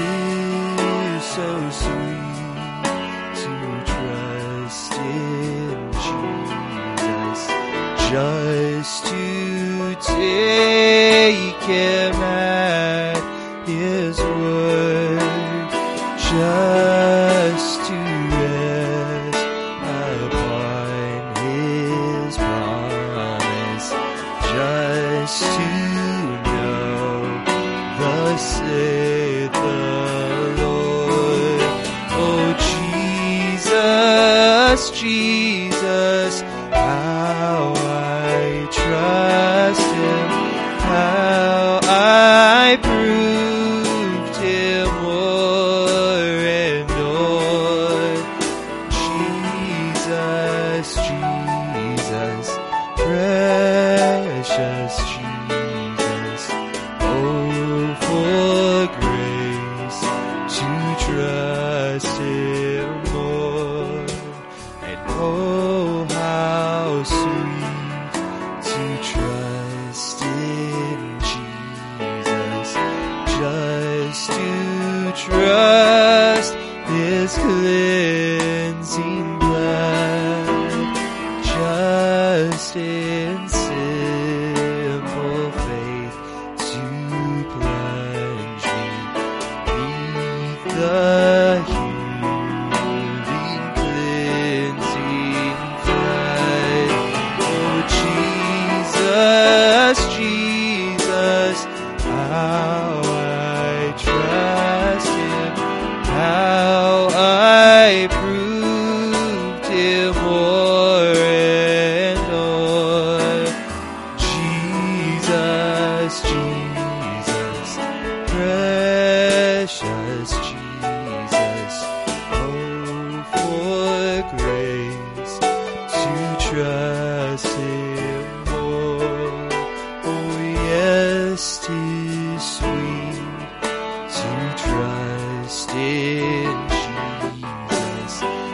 is so sweet to trust in Jesus, just to take Him at His word, just to rest upon His promise, just to know thus saith the Lord. Oh Jesus, Jesus, how I trust Him, how I proved Him o'er and o'er. Jesus, Jesus, precious Jesus, oh, for grace to trust Him more, and oh, how sweet to trust in Jesus, just to trust His cleansing blood, just in simple faith to plunge beneath the healing, cleansing flood. Oh Jesus, Jesus, how I trust Him, how I proved Him o'er and o'er. Jesus, Jesus, precious Jesus, oh, for grace to trust Him more. Oh, yes, 'tis sweet to trust in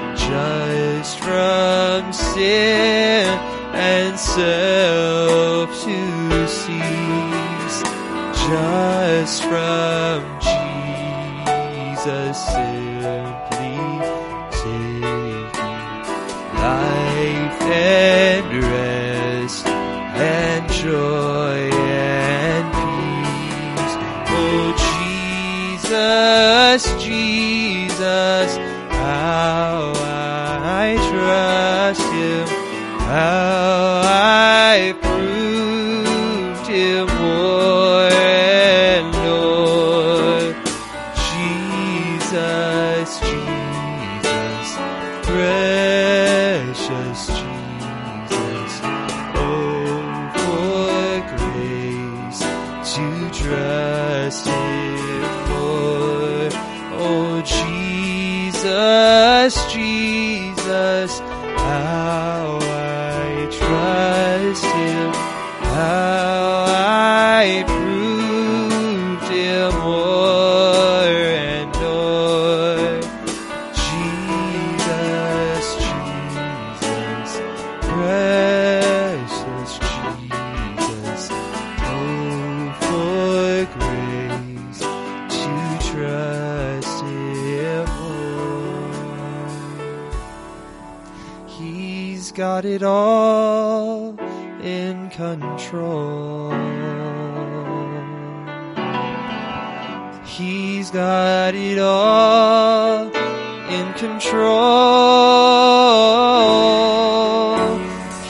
Jesus, just from sin and self to cease, just from Jesus simply taking life and rest and joy and peace. Oh Jesus, Jesus, how I trust Him, how I proved Him more and more. Jesus, Jesus, precious Jesus, oh, for grace to trust Him more. Oh, Jesus, Jesus, how I trust Him, how I proved Him o'er and o'er. Jesus, Jesus, precious Jesus, oh, for grace to trust Him more. He's got it all in control. He's got it all in control.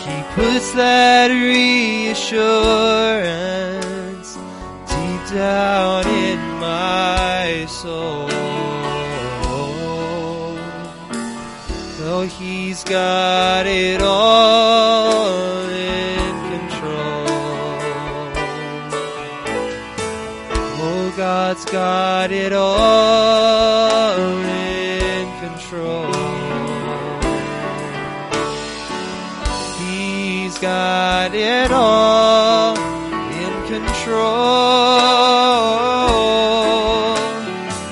He puts that reassurance deep down in my soul. Though He's got it all in control. Oh, God's got it all in control. He's got it all in control.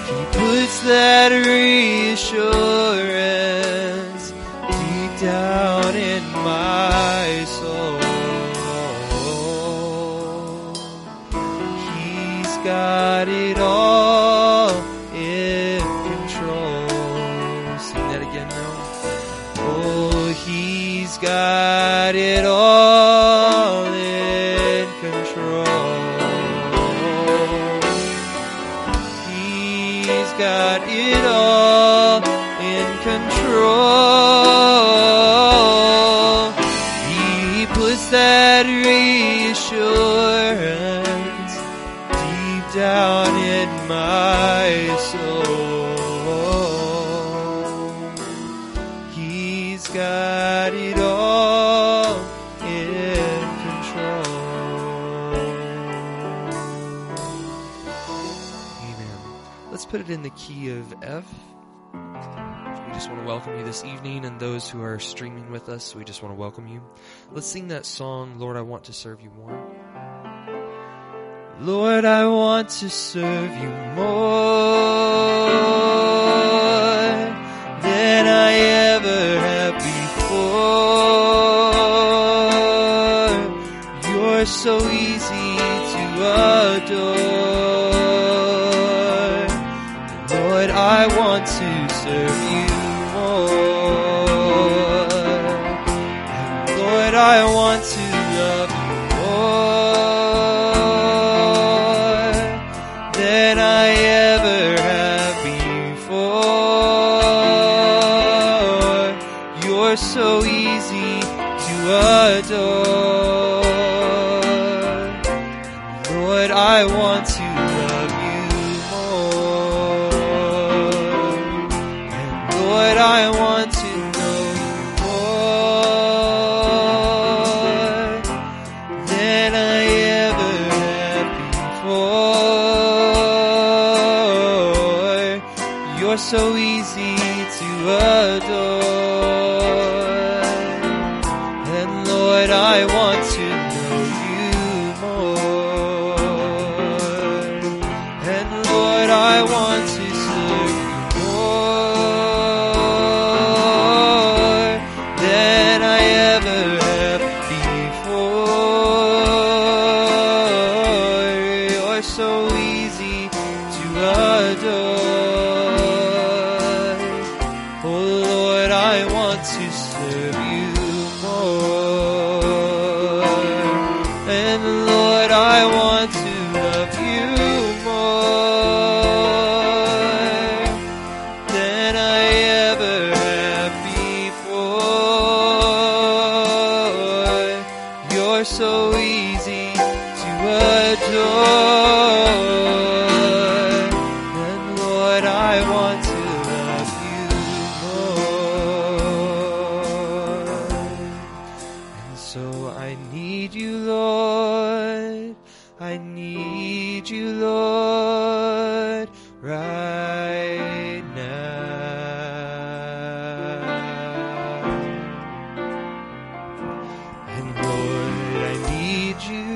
He puts that reassurance deep down in my soul. He's got it all got it all in control. He's got it all in control. He puts that reassurance deep down in my soul. He's got it all in control. Amen. Let's put it in the key of F. We just want to welcome you this evening, and those who are streaming with us, we just want to welcome you. Let's sing that song, Lord, I Want to Serve You More. Lord, I want to serve you more than I ever have before. You're so easy to adore. Lord, I want to serve you more. Lord, I want to love you. So easy to adore. Lord, I want to love you more. And Lord, I want to know you more than I ever have before. You're so easy to adore. I want to know you more. And Lord, I want to serve you more than I ever have before. You're so easy to adore. Oh Lord, I want to serve you more. I want to love you more than I ever have before. You're so easy to adore. And Lord, I want to love you more. And so I need you, Lord. I need you, Lord, right now. And Lord, I need you,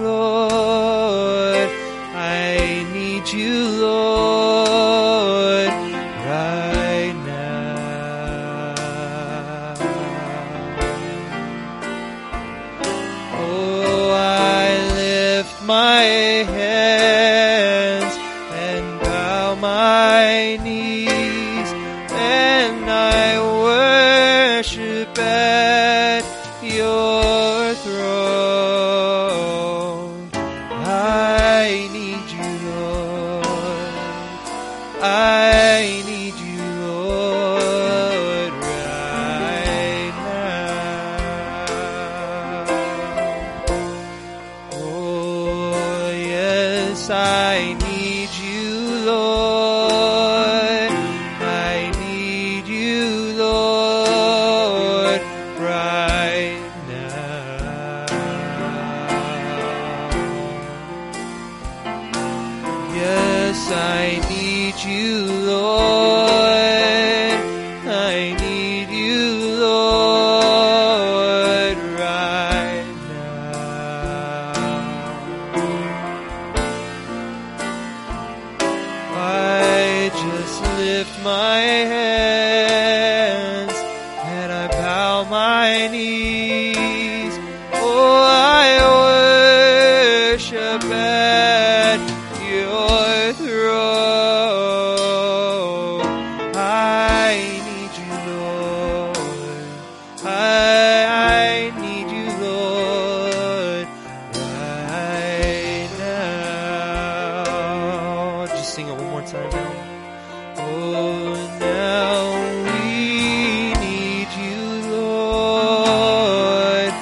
Lord. I need you, Lord, right now. Oh, my hands and bow my knees, and I worship at your throne. I need you, Lord. I need you, Lord, right now. Oh, I need you, Lord. I need you, Lord, right now. Yes, I need you, Lord. I need you, Lord, right now. I just lift my hands and I bow my knees. Oh, I worship at your throne. I need you, Lord. I need more time now. Oh, now we need you, Lord.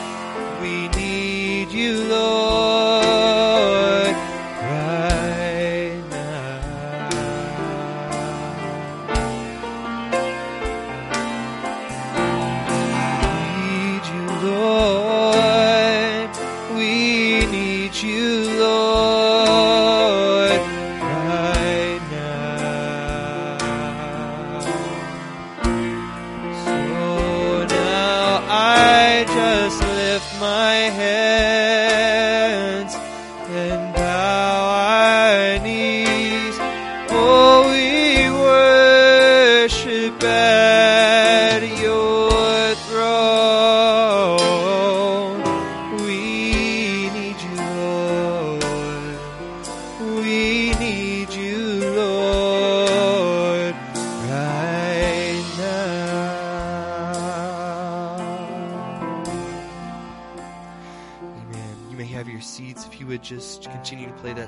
We need you, Lord, right now. We need you, Lord.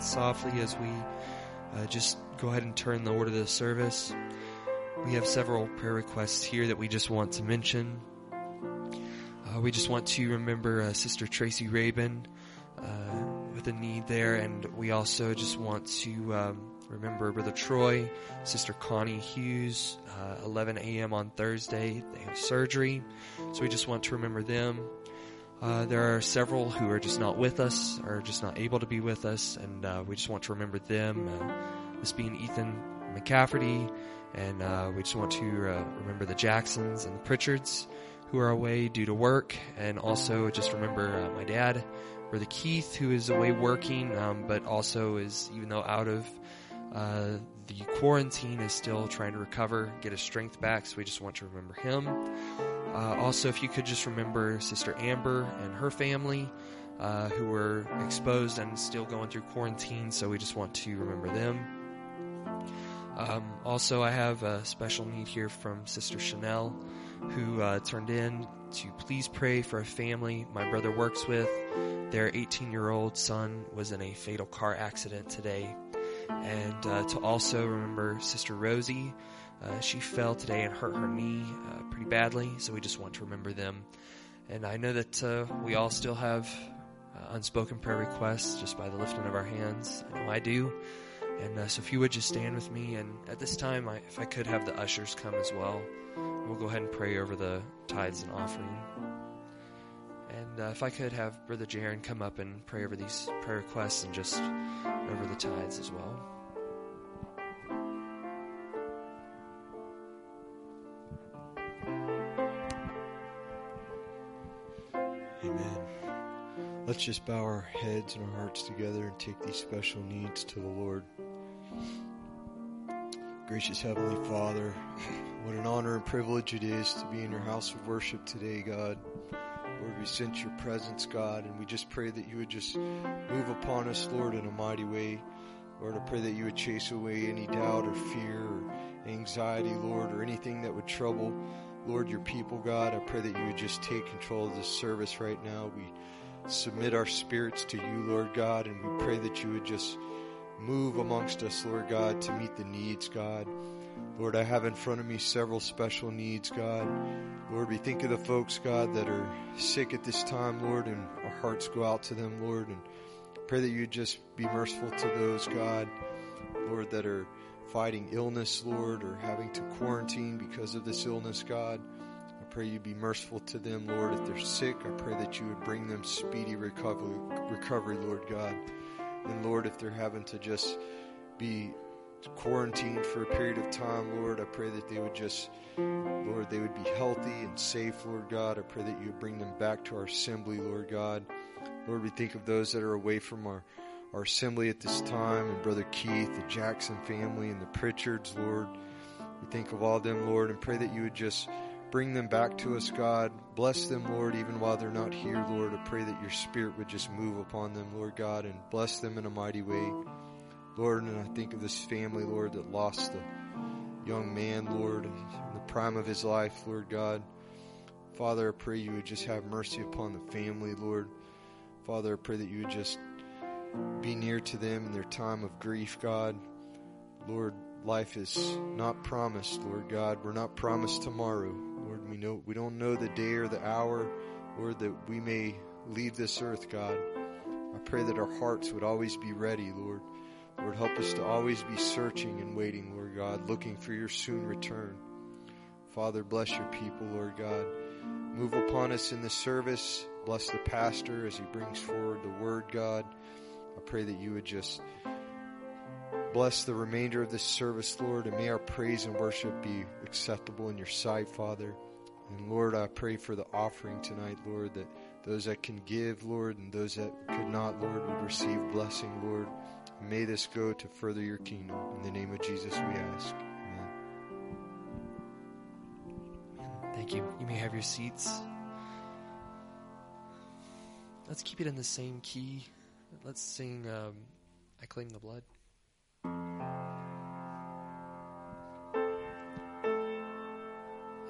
Softly as we just go ahead and turn the order to the service. We have several prayer requests here that we just want to mention. We just want to remember Sister Tracy Rabin with a need there, and we also just want to remember Brother Troy, Sister Connie Hughes, 11 a.m. on Thursday. They have surgery, so we just want to remember them. There are several who are just not with us, or just not able to be with us, and we just want to remember them. This being Ethan McCafferty, and we just want to remember the Jacksons and the Pritchards who are away due to work, and also just remember my dad, Brother Keith, who is away working, but also is, even though out of the quarantine, is still trying to recover, get his strength back, so we just want to remember him. Also, if you could just remember Sister Amber and her family who were exposed and still going through quarantine, so we just want to remember them. Also, I have a special need here from Sister Chanel, who turned in to please pray for a family my brother works with. Their 18-year-old son was in a fatal car accident today. And to also remember Sister Rosie. She fell today and hurt her knee pretty badly, so we just want to remember them. And I know that we all still have unspoken prayer requests just by the lifting of our hands. I know I do. And so if you would just stand with me, and at this time, if I could have the ushers come as well, we'll go ahead and pray over the tithes and offering. And if I could have Brother Jaron come up and pray over these prayer requests and just over the tithes as well. Let's just bow our heads and our hearts together and take these special needs to the Lord. Gracious Heavenly Father, what an honor and privilege it is to be in your house of worship today, God. Lord, we sense your presence, God, and we just pray that you would just move upon us, Lord, in a mighty way. Lord, I pray that you would chase away any doubt or fear or anxiety, Lord, or anything that would trouble, Lord, your people, God. I pray that you would just take control of this service right now. We submit our spirits to you, Lord God, and we pray that you would just move amongst us, Lord God, to meet the needs, God. Lord, I have in front of me several special needs, God. Lord, we think of the folks, God, that are sick at this time, Lord, and our hearts go out to them, Lord, and pray that you would just be merciful to those, God, Lord, that are fighting illness, Lord, or having to quarantine because of this illness, God. Pray you be merciful to them, Lord. If they're sick, I pray that you would bring them speedy recovery, Lord God. And Lord, if they're having to just be quarantined for a period of time, Lord, I pray that they would just, Lord, they would be healthy and safe, Lord God. I pray that you would bring them back to our assembly, Lord God. Lord, we think of those that are away from our assembly at this time, and Brother Keith, the Jackson family, and the Pritchards, Lord. We think of all of them, Lord, and pray that you would just bring them back to us, God. Bless them, Lord, even while they're not here, Lord. I pray that your spirit would just move upon them, Lord God, and bless them in a mighty way. Lord, and I think of this family, Lord, that lost the young man, Lord, in the prime of his life, Lord God. Father, I pray you would just have mercy upon the family, Lord. Father, I pray that you would just be near to them in their time of grief, God. Lord, life is not promised, Lord God. We're not promised tomorrow. Lord, we don't know the day or the hour, Lord, that we may leave this earth, God. I pray that our hearts would always be ready, Lord. Lord, help us to always be searching and waiting, Lord God, looking for your soon return. Father, bless your people, Lord God. Move upon us in this service. Bless the pastor as he brings forward the word, God. I pray that you would just bless the remainder of this service, Lord, and may our praise and worship be acceptable in your sight, Father. And Lord, I pray for the offering tonight, Lord, that those that can give, Lord, and those that could not, Lord, would receive blessing, Lord. And may this go to further your kingdom. In the name of Jesus we ask. Amen. Thank you. You may have your seats. Let's keep it in the same key. Let's sing I Claim the Blood.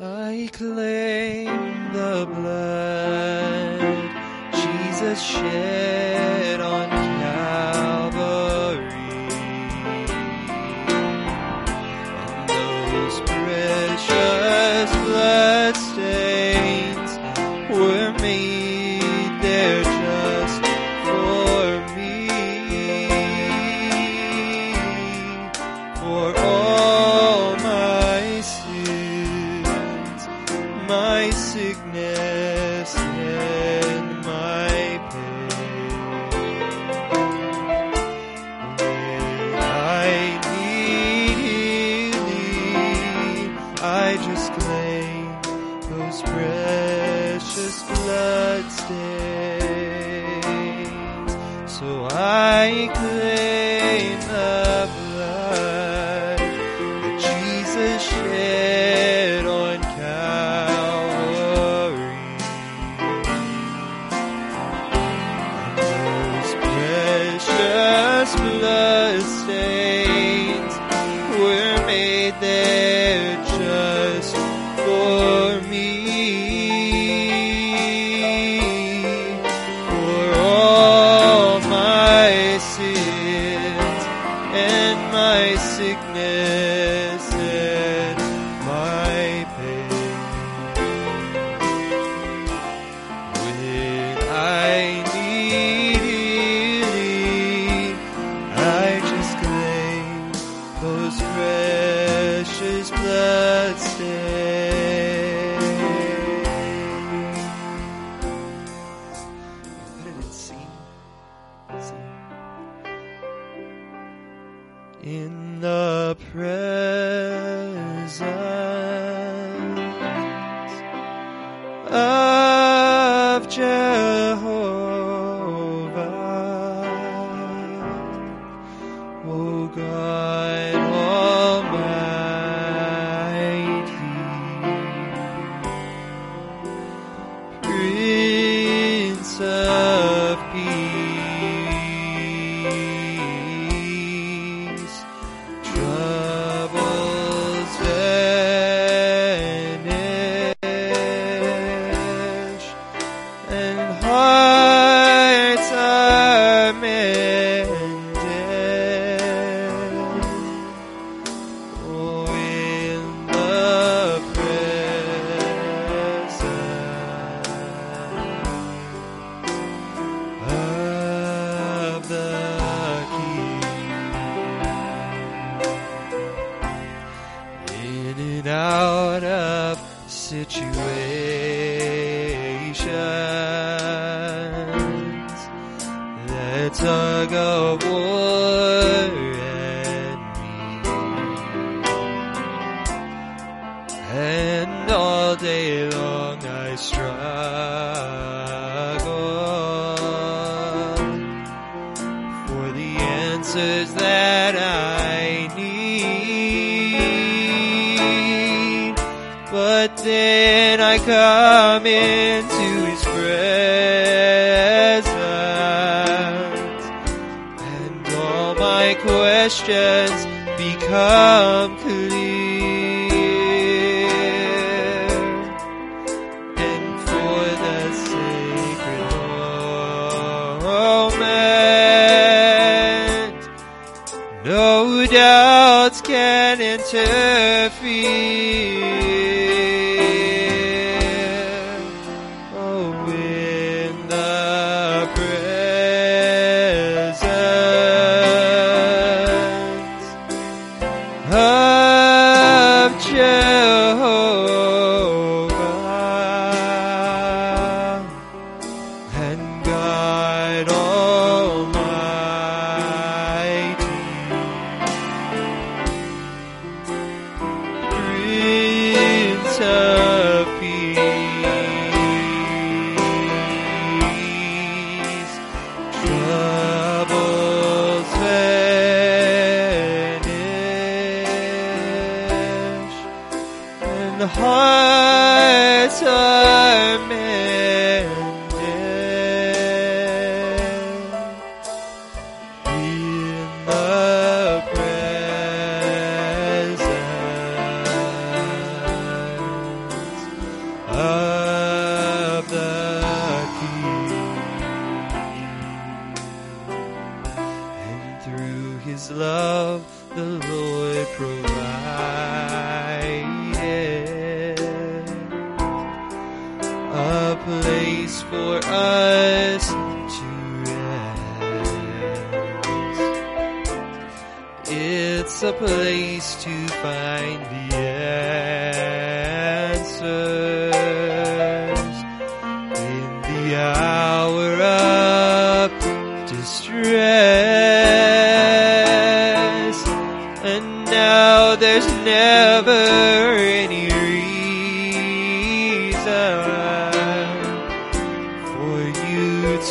I claim the blood Jesus shed on Calvary, and those precious blood stains were made there just for me. For all my sins, my sickness and my pain, when I need healing, I just claim those precious blood stains. So I claim the blood that Jesus shed on Calvary, and those precious blood stains were made there just for me. For all my sins and my sickness and my pain, when I need healing, I just claim those precious blood stains. Put it in C. In the presence of Jehovah, O God Almighty, Prince of Peace, troubles vanish, and hearts are mended. Oh, in the presence of the King, in and out of situations that tug of war at me, and all day long I struggle for the answers that I need. But then I come into his presence, and all my questions become clear. And for the sacred moment, no doubt worlds can interfere. Open the presence of Jehovah and guide all. Hearts are mended in the presence of the King, and through His love the Lord provides a place for us to rest. It's a place to find the answers in the hour of distress. And now there's never any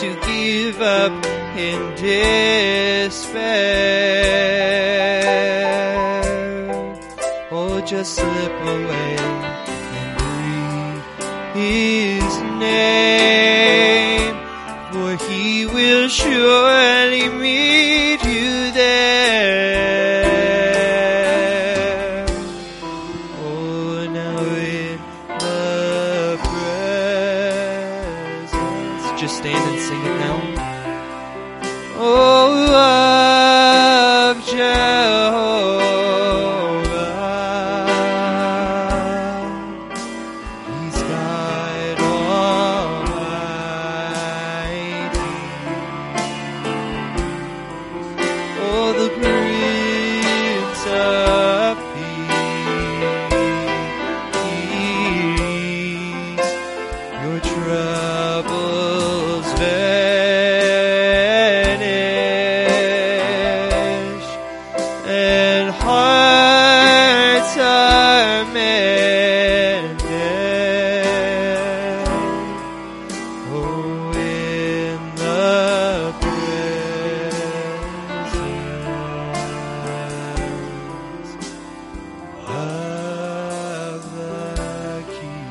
to give up in despair, or just slip away and breathe His name, for He will surely meet you there. Oh, now in the presence, just stand and sing it now. Oh, of Jehovah, He's God Almighty. Oh, the Prince of Peace, your troubles vanish and hearts are mended. Oh, in the presence of the King,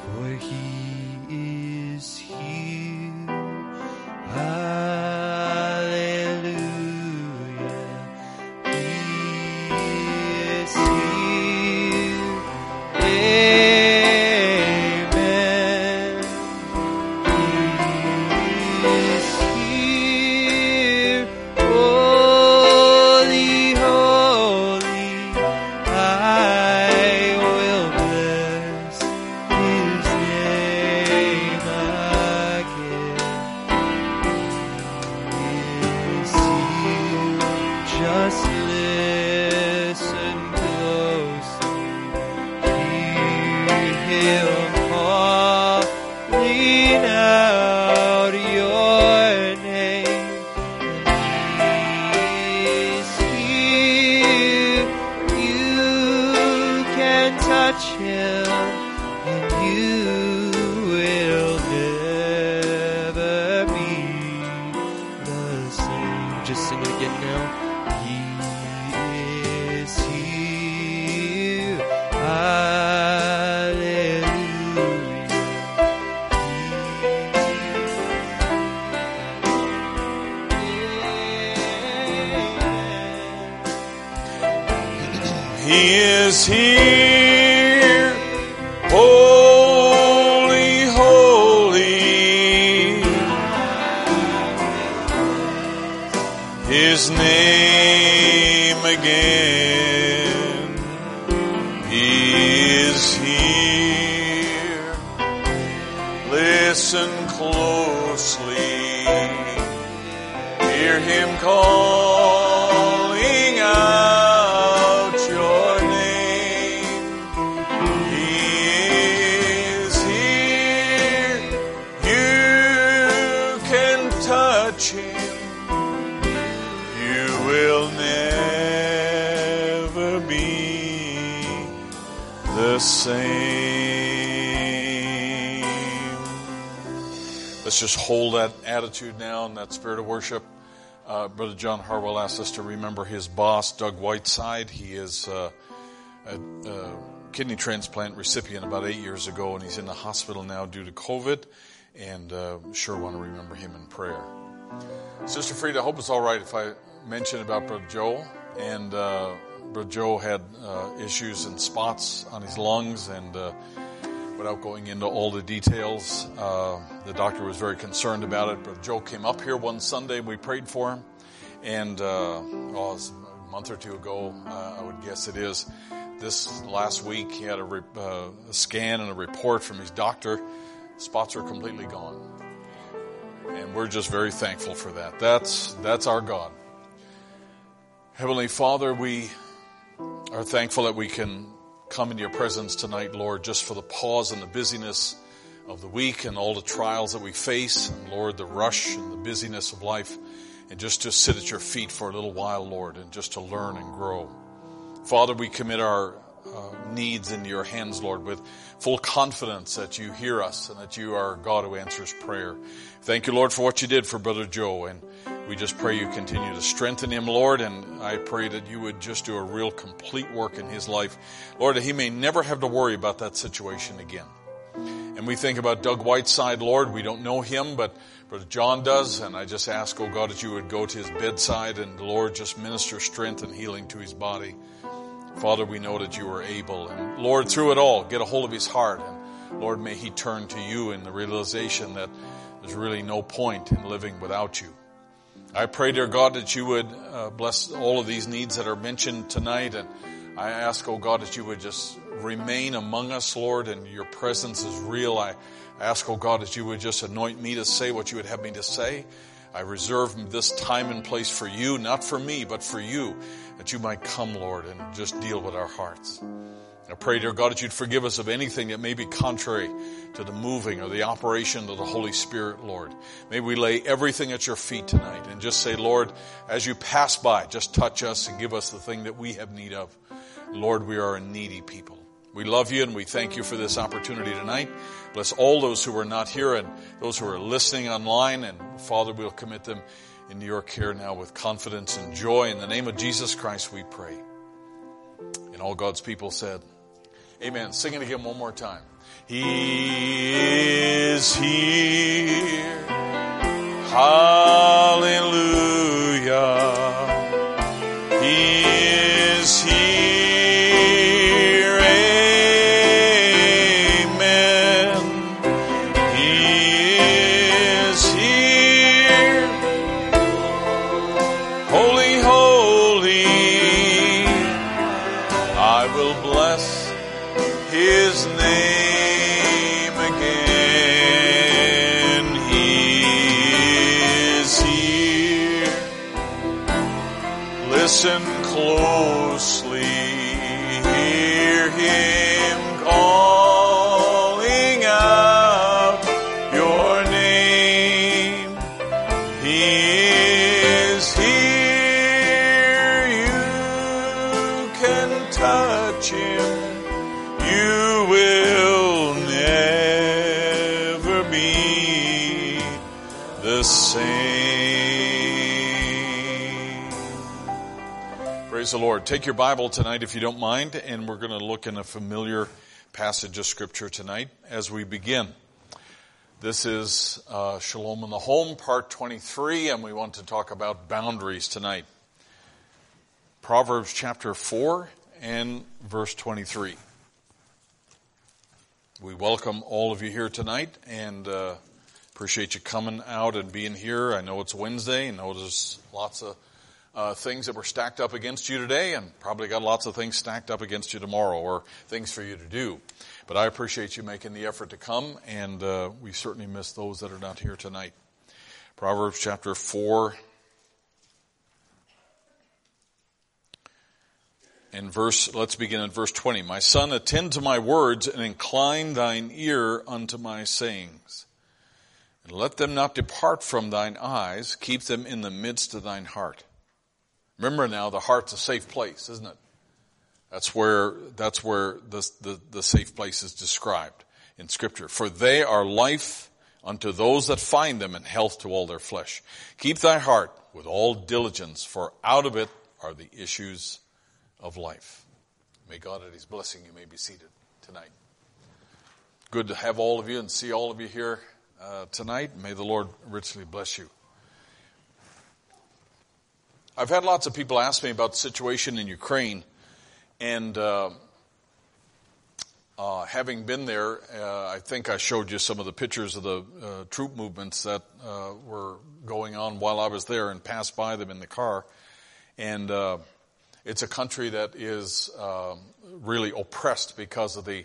for He is here. Hallelujah. He is here. Amen. He is here. Holy, holy, I will bless His name again. Is He? Just listen closely. Hear Him calling out your name. Is here. You can touch Him, and you will never be the same. Just sing it again now. He is here. Hallelujah. He is here, holy, holy. His name again. He is here. Listen closely. Hear Him calling out your name. He is here. You can touch Him. Will never be the same. Let's just hold that attitude now and that spirit of worship. Brother John Harwell asked us to remember his boss, Doug Whiteside. He is a kidney transplant recipient about 8 years ago, and he's in the hospital now due to COVID. And sure want to remember him in prayer. Sister Frieda, I hope it's all right if I mentioned about Brother Joel, and Brother Joel had issues and spots on his lungs, and without going into all the details, the doctor was very concerned about it. Brother Joel came up here one Sunday, we prayed for him, and it was a month or two ago, I would guess it is. This last week he had a scan and a report from his doctor. Spots are completely gone, and we're just very thankful for that. That's our God. Heavenly Father, we are thankful that we can come into your presence tonight, Lord, just for the pause and the busyness of the week and all the trials that we face, and Lord, the rush and the busyness of life, and just to sit at your feet for a little while, Lord, and just to learn and grow. Father, we commit our needs into your hands, Lord, with full confidence that you hear us and that you are God who answers prayer. Thank you, Lord, for what you did for Brother Joe, and we just pray you continue to strengthen him, Lord, and I pray that you would just do a real complete work in his life, Lord, that he may never have to worry about that situation again. And we think about Doug Whiteside, Lord. We don't know him, but Brother John does. And I just ask, oh God, that you would go to his bedside and, Lord, just minister strength and healing to his body. Father, we know that you are able. And Lord, through it all, get a hold of his heart. And Lord, may he turn to you in the realization that there's really no point in living without you. I pray, dear God, that you would bless all of these needs that are mentioned tonight. And I ask, oh God, that you would just remain among us, Lord, and your presence is real. I ask, oh God, that you would just anoint me to say what you would have me to say. I reserve this time and place for you, not for me, but for you, that you might come, Lord, and just deal with our hearts. I pray, dear God, that you'd forgive us of anything that may be contrary to the moving or the operation of the Holy Spirit, Lord. May we lay everything at your feet tonight and just say, Lord, as you pass by, just touch us and give us the thing that we have need of. Lord, we are a needy people. We love you and we thank you for this opportunity tonight. Bless all those who are not here and those who are listening online. And Father, we'll commit them into your care now with confidence and joy. In the name of Jesus Christ, we pray. And all God's people said, amen. Sing it again one more time. He is here. Hallelujah. He is here. Listen closely, hear Him calling out your name. He is here, you can touch Him, you will never be the same. Praise the Lord. Take your Bible tonight if you don't mind, and we're going to look in a familiar passage of Scripture tonight as we begin. This is Shalom in the Home, part 23, and we want to talk about boundaries tonight. Proverbs chapter 4 and verse 23. We welcome all of you here tonight, and appreciate you coming out and being here. I know it's Wednesday, and I know there's lots of things that were stacked up against you today, and probably got lots of things stacked up against you tomorrow, or things for you to do. But I appreciate you making the effort to come, and we certainly miss those that are not here tonight. Proverbs chapter 4 and let's begin in verse 20. My son, attend to my words and incline thine ear unto my sayings. And let them not depart from thine eyes, keep them in the midst of thine heart. Remember now, the heart's a safe place, isn't it? That's where the safe place is described in Scripture. For they are life unto those that find them, and health to all their flesh. Keep thy heart with all diligence, for out of it are the issues of life. May God add his blessing. You may be seated tonight. Good to have all of you and see all of you here tonight. May the Lord richly bless you. I've had lots of people ask me about the situation in Ukraine, and having been there, I think I showed you some of the pictures of the troop movements that were going on while I was there and passed by them in the car. And it's a country that is really oppressed because of the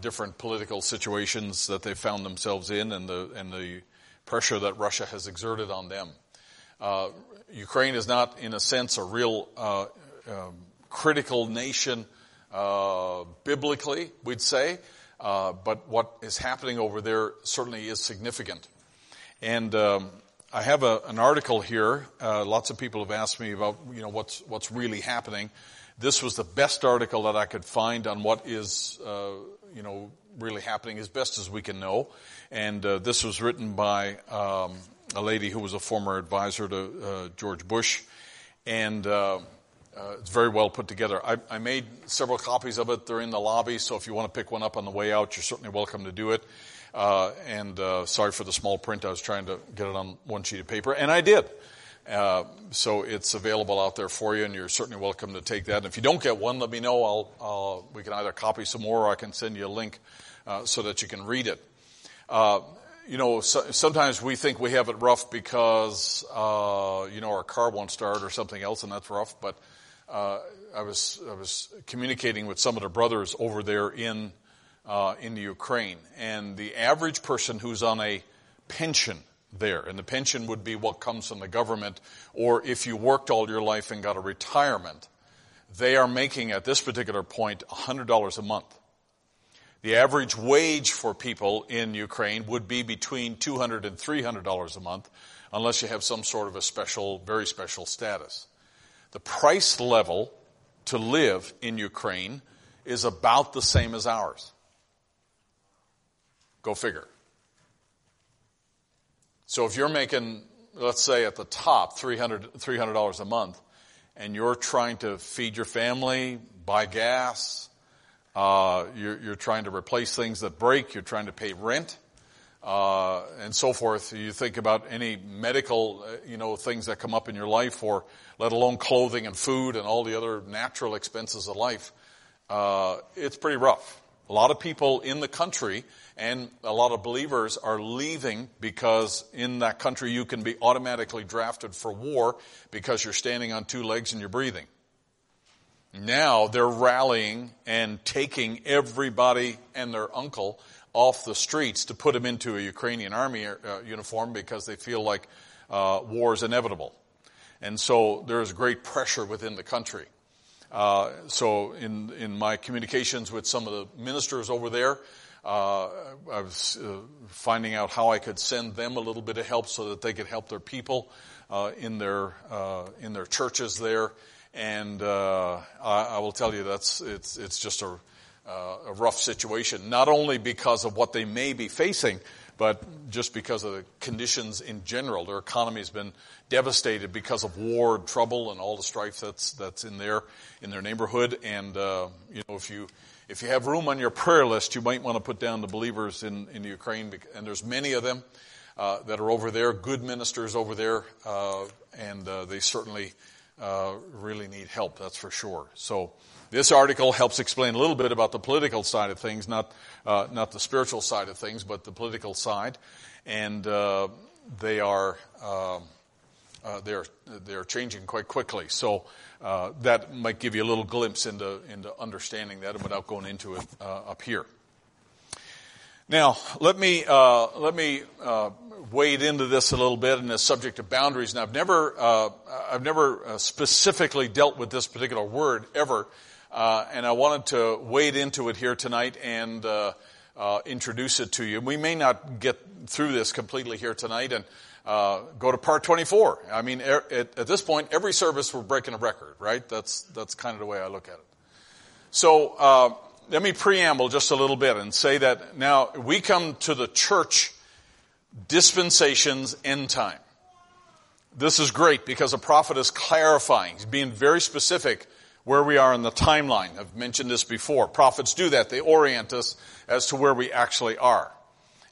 different political situations that they found themselves in, and the pressure that Russia has exerted on them. Ukraine is not, in a sense, a real critical nation biblically, we'd say, but what is happening over there certainly is significant. And I have an article here. Lots of people have asked me about, what's really happening. This was the best article that I could find on what is, really happening as best as we can know. And this was written by a lady who was a former advisor to George Bush. And it's very well put together. I made several copies of it. They're in the lobby, so if you want to pick one up on the way out, you're certainly welcome to do it. And sorry for the small print. I was trying to get it on one sheet of paper, and I did. So it's available out there for you, and you're certainly welcome to take that. And if you don't get one, let me know. We can either copy some more, or I can send you a link so that you can read it. Sometimes we think we have it rough because our car won't start or something else, and that's rough. But I was communicating with some of the brothers over there in the Ukraine, and the average person who's on a pension there, and the pension would be what comes from the government, or if you worked all your life and got a retirement, they are making, at this particular point, $100 a month. The average wage for people in Ukraine would be between $200 and $300 a month, unless you have some sort of a special, very special status. The price level to live in Ukraine is about the same as ours. Go figure. So if you're making, let's say at the top, $300 a month, and you're trying to feed your family, buy gas, you're trying to replace things that break, you're trying to pay rent, and so forth. You think about any medical, things that come up in your life, or let alone clothing and food and all the other natural expenses of life. It's pretty rough. A lot of people in the country and a lot of believers are leaving because in that country you can be automatically drafted for war because you're standing on two legs and you're breathing. Now they're rallying and taking everybody and their uncle off the streets to put them into a Ukrainian army uniform because they feel like war is inevitable. And so there's great pressure within the country. So in my communications with some of the ministers over there, I was finding out how I could send them a little bit of help so that they could help their people in their churches there. And I will tell you it's just a rough situation, not only because of what they may be facing, but just because of the conditions in general. Their economy's been devastated because of war and trouble and all the strife that's in their neighborhood. And if you have room on your prayer list, you might want to put down the believers in Ukraine, and there's many of them that are over there, good ministers over there, and they certainly really need help, that's for sure. So this article helps explain a little bit about the political side of things, not the spiritual side of things, but the political side. And they are they're changing quite quickly. So that might give you a little glimpse into understanding that without going into it up here. Now, let me wade into this a little bit in the subject of boundaries. And I've never specifically dealt with this particular word ever, and I wanted to wade into it here tonight and introduce it to you. We may not get through this completely here tonight, and go to part 24. I mean, at this point, every service we're breaking a record, right? That's kind of the way I look at it. So let me preamble just a little bit and say that now we come to the church dispensation's end time. This is great because the prophet is clarifying. He's being very specific where we are in the timeline. I've mentioned this before. Prophets do that. They orient us as to where we actually are.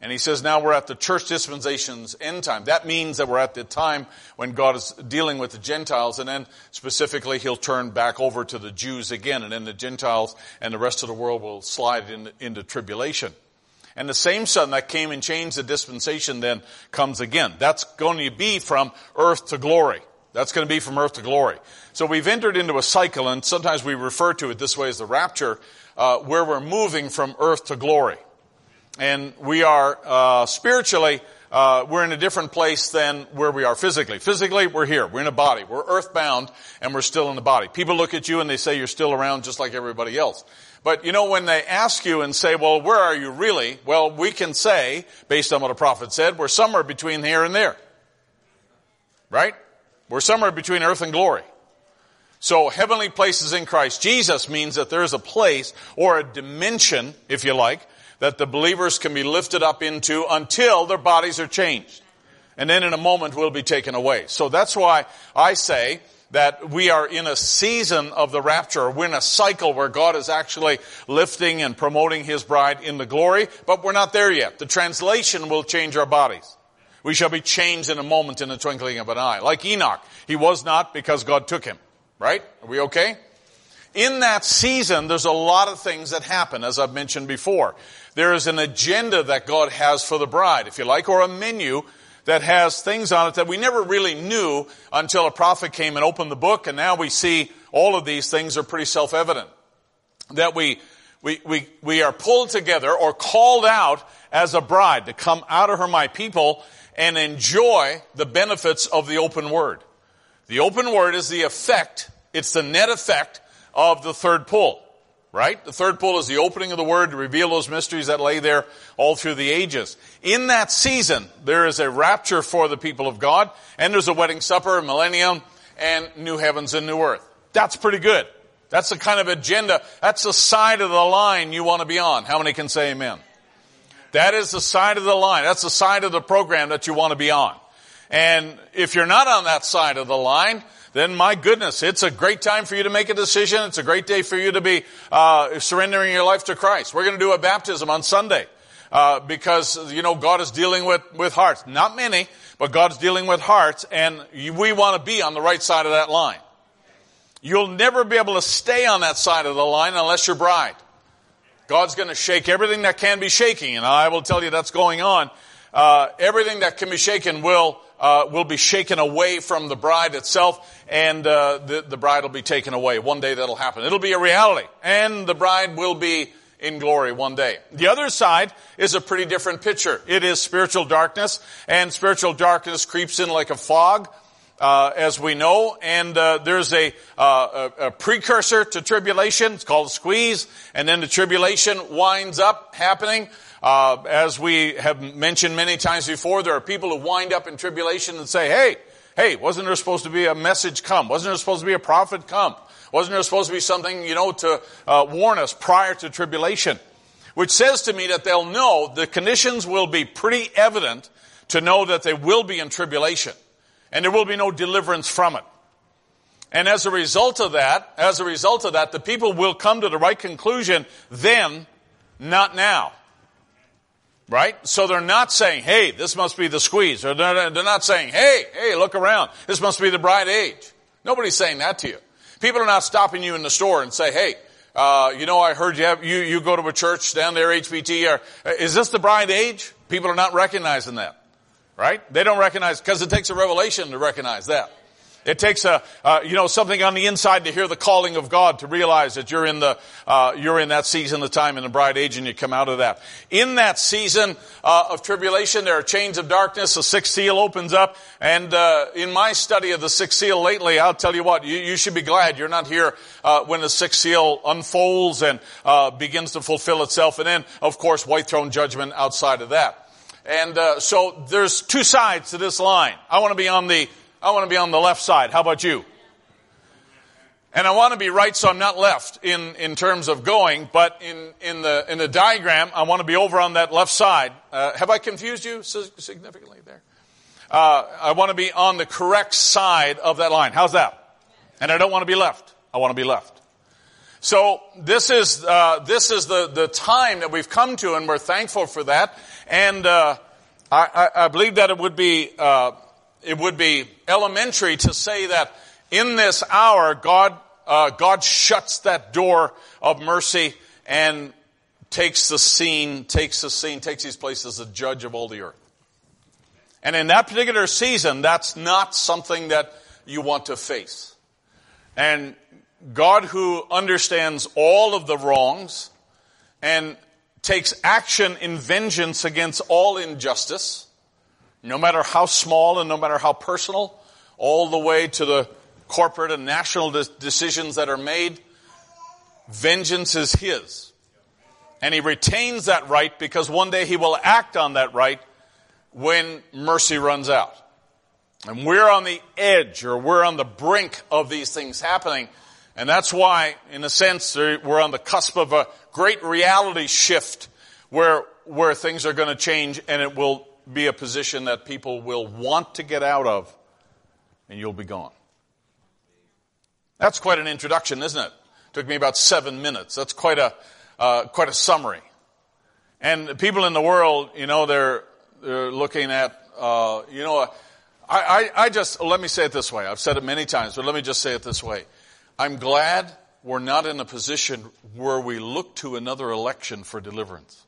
And he says now we're at the church dispensation's end time. That means that we're at the time when God is dealing with the Gentiles, and then specifically he'll turn back over to the Jews again, and then the Gentiles and the rest of the world will slide into tribulation. And the same Son that came and changed the dispensation then comes again. That's going to be from earth to glory. That's going to be from earth to glory. So we've entered into a cycle, and sometimes we refer to it this way as the rapture, where we're moving from earth to glory. And we are spiritually, we're in a different place than where we are physically. Physically, we're here. We're in a body. We're earthbound, and we're still in the body. People look at you, and they say you're still around just like everybody else. But, you know, when they ask you and say, well, where are you really? Well, we can say, based on what a prophet said, we're somewhere between here and there. Right? We're somewhere between earth and glory. So heavenly places in Christ Jesus means that there is a place or a dimension, if you like, that the believers can be lifted up into until their bodies are changed. And then in a moment we'll be taken away. So that's why I say that we are in a season of the rapture. We're in a cycle where God is actually lifting and promoting His bride in the glory, but we're not there yet. The translation will change our bodies. We shall be changed in a moment, in the twinkling of an eye. Like Enoch, he was not because God took him. Right? Are we okay? In that season, there's a lot of things that happen, as I've mentioned before. There is an agenda that God has for the bride, if you like, or a menu that has things on it that we never really knew until a prophet came and opened the book, and now we see all of these things are pretty self-evident. That we are pulled together or called out as a bride to come out of her, my people, and enjoy the benefits of the open word. The open word is the effect, it's the net effect of the third pull, right? The third pull is the opening of the Word to reveal those mysteries that lay there all through the ages. In that season, there is a rapture for the people of God, and there's a wedding supper, a millennium, and new heavens and new earth. That's pretty good. That's the kind of agenda, that's the side of the line you want to be on. How many can say amen? That is the side of the line. That's the side of the program that you want to be on. And if you're not on that side of the line, then my goodness, it's a great time for you to make a decision. It's a great day for you to be surrendering your life to Christ. We're going to do a baptism on Sunday because, you know, God is dealing with hearts. Not many, but God's dealing with hearts, and we want to be on the right side of that line. You'll never be able to stay on that side of the line unless you're bride. God's going to shake everything that can be shaking, and I will tell you that's going on. Everything that can be shaken will be shaken away from the bride itself, and the bride will be taken away. One day that'll happen. It'll be a reality, and the bride will be in glory one day. The other side is a pretty different picture. It is spiritual darkness, and spiritual darkness creeps in like a fog, as we know, and there's a precursor to tribulation. It's called a squeeze, and then the tribulation winds up happening. As we have mentioned many times before, there are people who wind up in tribulation and say, hey, wasn't there supposed to be a message come? Wasn't there supposed to be a prophet come? Wasn't there supposed to be something, you know, to warn us prior to tribulation? Which says to me that they'll know the conditions will be pretty evident to know that they will be in tribulation. And there will be no deliverance from it. And as a result of that, the people will come to the right conclusion then, not now. Right? So they're not saying, hey, this must be the squeeze. Or they're not saying, hey, look around. This must be the bride age. Nobody's saying that to you. People are not stopping you in the store and say, hey, you know, I heard you go to a church down there, HVT. Is this the bride age? People are not recognizing that. right? They don't recognize, because it takes a revelation to recognize that. It takes something on the inside to hear the calling of God, to realize that you're in that season of time in the bright age, and you come out of that. In that season of tribulation, there are chains of darkness. The sixth seal opens up, and in my study of the sixth seal lately, I'll tell you what, you should be glad you're not here when the sixth seal unfolds and begins to fulfill itself, and then, of course, white throne judgment outside of that. And so there's two sides to this line. I want to be on the left side. How about you? And I want to be right, so I'm not left in terms of going, but in the diagram, I want to be over on that left side. Have I confused you significantly there? I want to be on the correct side of that line. How's that? And I don't want to be left. I want to be left. So this is the time that we've come to, and we're thankful for that. And I believe that it would be elementary to say that in this hour, God shuts that door of mercy and takes his place as the judge of all the earth. And in that particular season, that's not something that you want to face. And God, who understands all of the wrongs and takes action in vengeance against all injustice, no matter how small and no matter how personal, all the way to the corporate and national decisions that are made, vengeance is his. And he retains that right because one day he will act on that right when mercy runs out. And we're on the edge, or we're on the brink of these things happening. And that's why, in a sense, we're on the cusp of a great reality shift where things are going to change, and it will be a position that people will want to get out of, and you'll be gone. That's quite an introduction, isn't it? Took me about 7 minutes. That's quite a summary. And people in the world, they're looking at, let me say it this way. I've said it many times, but let me just say it this way. I'm glad we're not in a position where we look to another election for deliverance,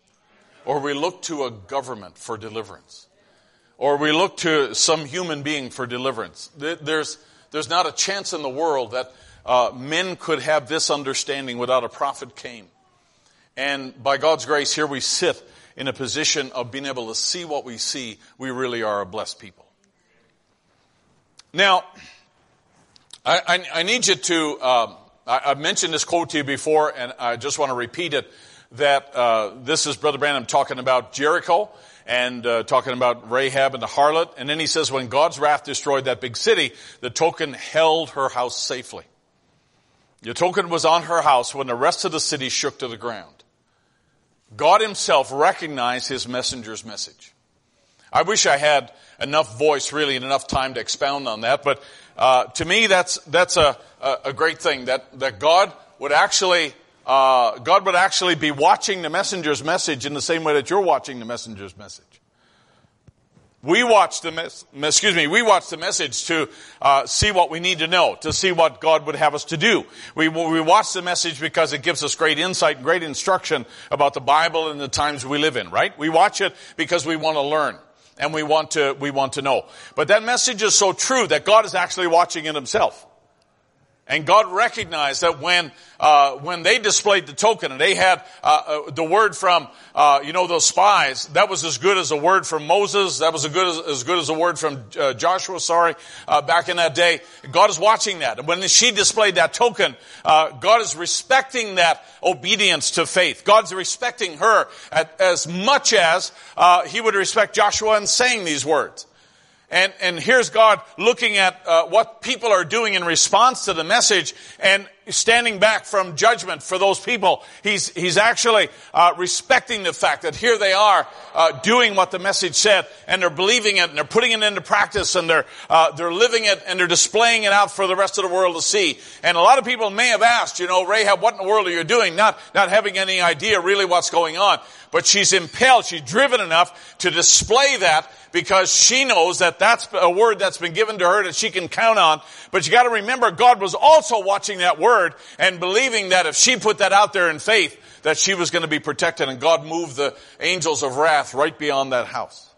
or we look to a government for deliverance, or we look to some human being for deliverance. There's not a chance in the world that men could have this understanding without a prophet came. And by God's grace, here we sit in a position of being able to see what we see. We really are a blessed people. Now, I need you to, I've mentioned this quote to you before, and I just want to repeat it, that this is Brother Branham talking about Jericho and talking about Rahab and the harlot. And then he says, when God's wrath destroyed that big city, the token held her house safely. The token was on her house when the rest of the city shook to the ground. God himself recognized his messenger's message. I wish I had enough voice really and enough time to expound on that. But to me, that's a great thing, that God would actually be watching the messenger's message in the same way that you're watching the messenger's message. We watch the message to see what we need to know, to see what God would have us to do. We watch the message because it gives us great insight and great instruction about the Bible and the times we live in, right? We watch it because we want to learn and we want to know. But that message is so true that God is actually watching it himself. And God recognized that when they displayed the token and they had the word from those spies, that was as good as a word from Moses. That was as good as a word from Joshua. Back in that day, God is watching that. And when she displayed that token, God is respecting that obedience to faith. God's respecting her as much as He would respect Joshua in saying these words. And here's God looking at what people are doing in response to the message and standing back from judgment for those people. He's actually respecting the fact that here they are doing what the message said, and they're believing it, and they're putting it into practice, and they're living it, and they're displaying it out for the rest of the world to see. And a lot of people may have asked, Rahab, what in the world are you doing? Not having any idea really what's going on. But she's impelled, she's driven enough to display that, because she knows that that's a word that's been given to her that she can count on. But you got to remember, God was also watching that word and believing that if she put that out there in faith, that she was going to be protected. And God moved the angels of wrath right beyond that house.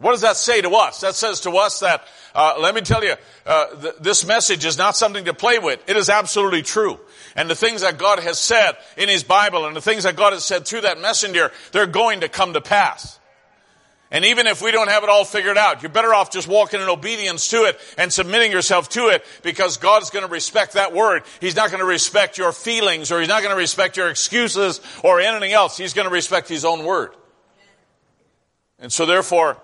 What does that say to us? That says to us that, let me tell you, this message is not something to play with. It is absolutely true. And the things that God has said in His Bible and the things that God has said through that messenger, they're going to come to pass. And even if we don't have it all figured out, you're better off just walking in obedience to it and submitting yourself to it, because God's going to respect that word. He's not going to respect your feelings, or He's not going to respect your excuses or anything else. He's going to respect His own word. And so therefore,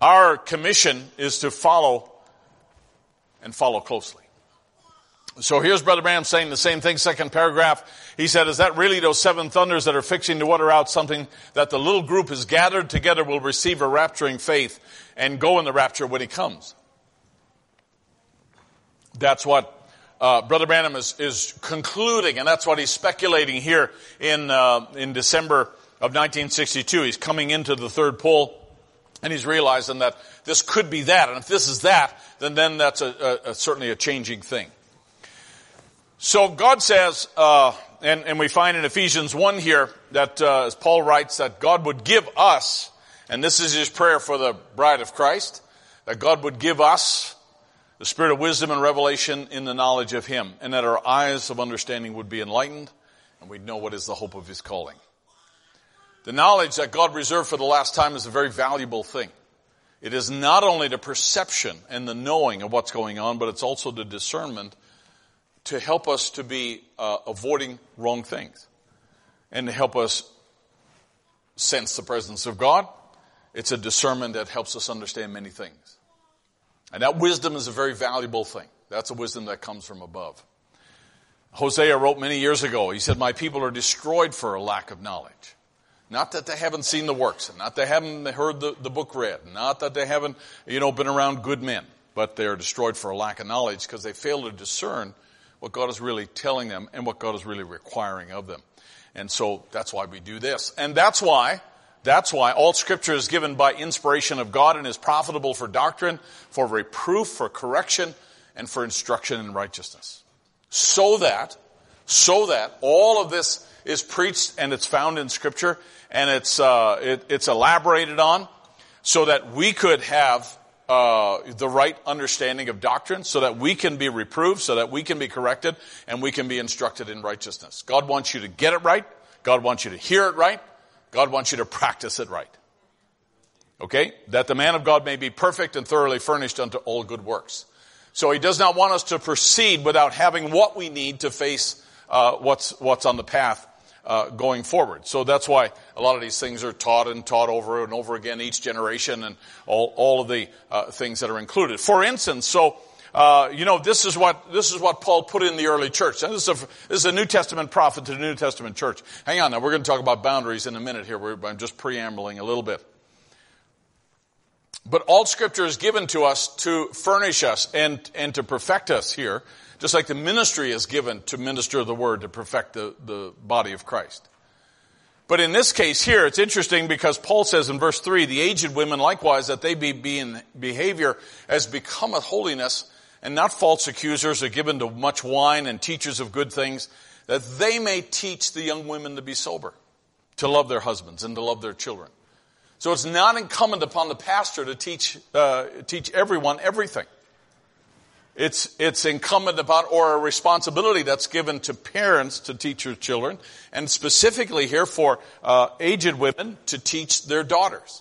our commission is to follow, and follow closely. So here's Brother Branham saying the same thing, second paragraph. He said, is that really those seven thunders that are fixing to water out something that the little group is gathered together will receive a rapturing faith and go in the rapture when He comes? That's what Brother Branham is concluding, and that's what he's speculating here in December of 1962. He's coming into the third pole. And he's realizing that this could be that. And if this is that, then that's certainly a changing thing. So God says, and we find in Ephesians 1 here, that as Paul writes, that God would give us, and this is his prayer for the bride of Christ, that God would give us the spirit of wisdom and revelation in the knowledge of Him, and that our eyes of understanding would be enlightened, and we'd know what is the hope of His calling. The knowledge that God reserved for the last time is a very valuable thing. It is not only the perception and the knowing of what's going on, but it's also the discernment to help us to be avoiding wrong things and to help us sense the presence of God. It's a discernment that helps us understand many things. And that wisdom is a very valuable thing. That's a wisdom that comes from above. Hosea wrote many years ago, he said, "My people are destroyed for a lack of knowledge." Not that they haven't seen the works, and not that they haven't heard the book read, not that they haven't, been around good men, but they are destroyed for a lack of knowledge because they fail to discern what God is really telling them and what God is really requiring of them. And so that's why we do this. And that's why all Scripture is given by inspiration of God and is profitable for doctrine, for reproof, for correction, and for instruction in righteousness. So that all of this is preached, and it's found in Scripture, and it's elaborated on, so that we could have the right understanding of doctrine, so that we can be reproved, so that we can be corrected, and we can be instructed in righteousness. God wants you to get it right. God wants you to hear it right. God wants you to practice it right. Okay? That the man of God may be perfect and thoroughly furnished unto all good works. So He does not want us to proceed without having what we need to face what's on the path going forward. So that's why a lot of these things are taught over and over again each generation, and all of the things that are included. For instance, this is what Paul put in the early church. And this is a New Testament prophet to the New Testament church. Hang on now, we're going to talk about boundaries in a minute here. I'm just preambling a little bit. But all Scripture is given to us to furnish us and to perfect us here, just like the ministry is given to minister the word to perfect the body of Christ. But in this case here, it's interesting because Paul says in verse 3, the aged women likewise, that they be in behavior as becometh holiness, and not false accusers are given to much wine and teachers of good things, that they may teach the young women to be sober, to love their husbands and to love their children. So it's not incumbent upon the pastor to teach everyone everything. It's incumbent upon, or a responsibility that's given to parents to teach their children, and specifically here for aged women to teach their daughters,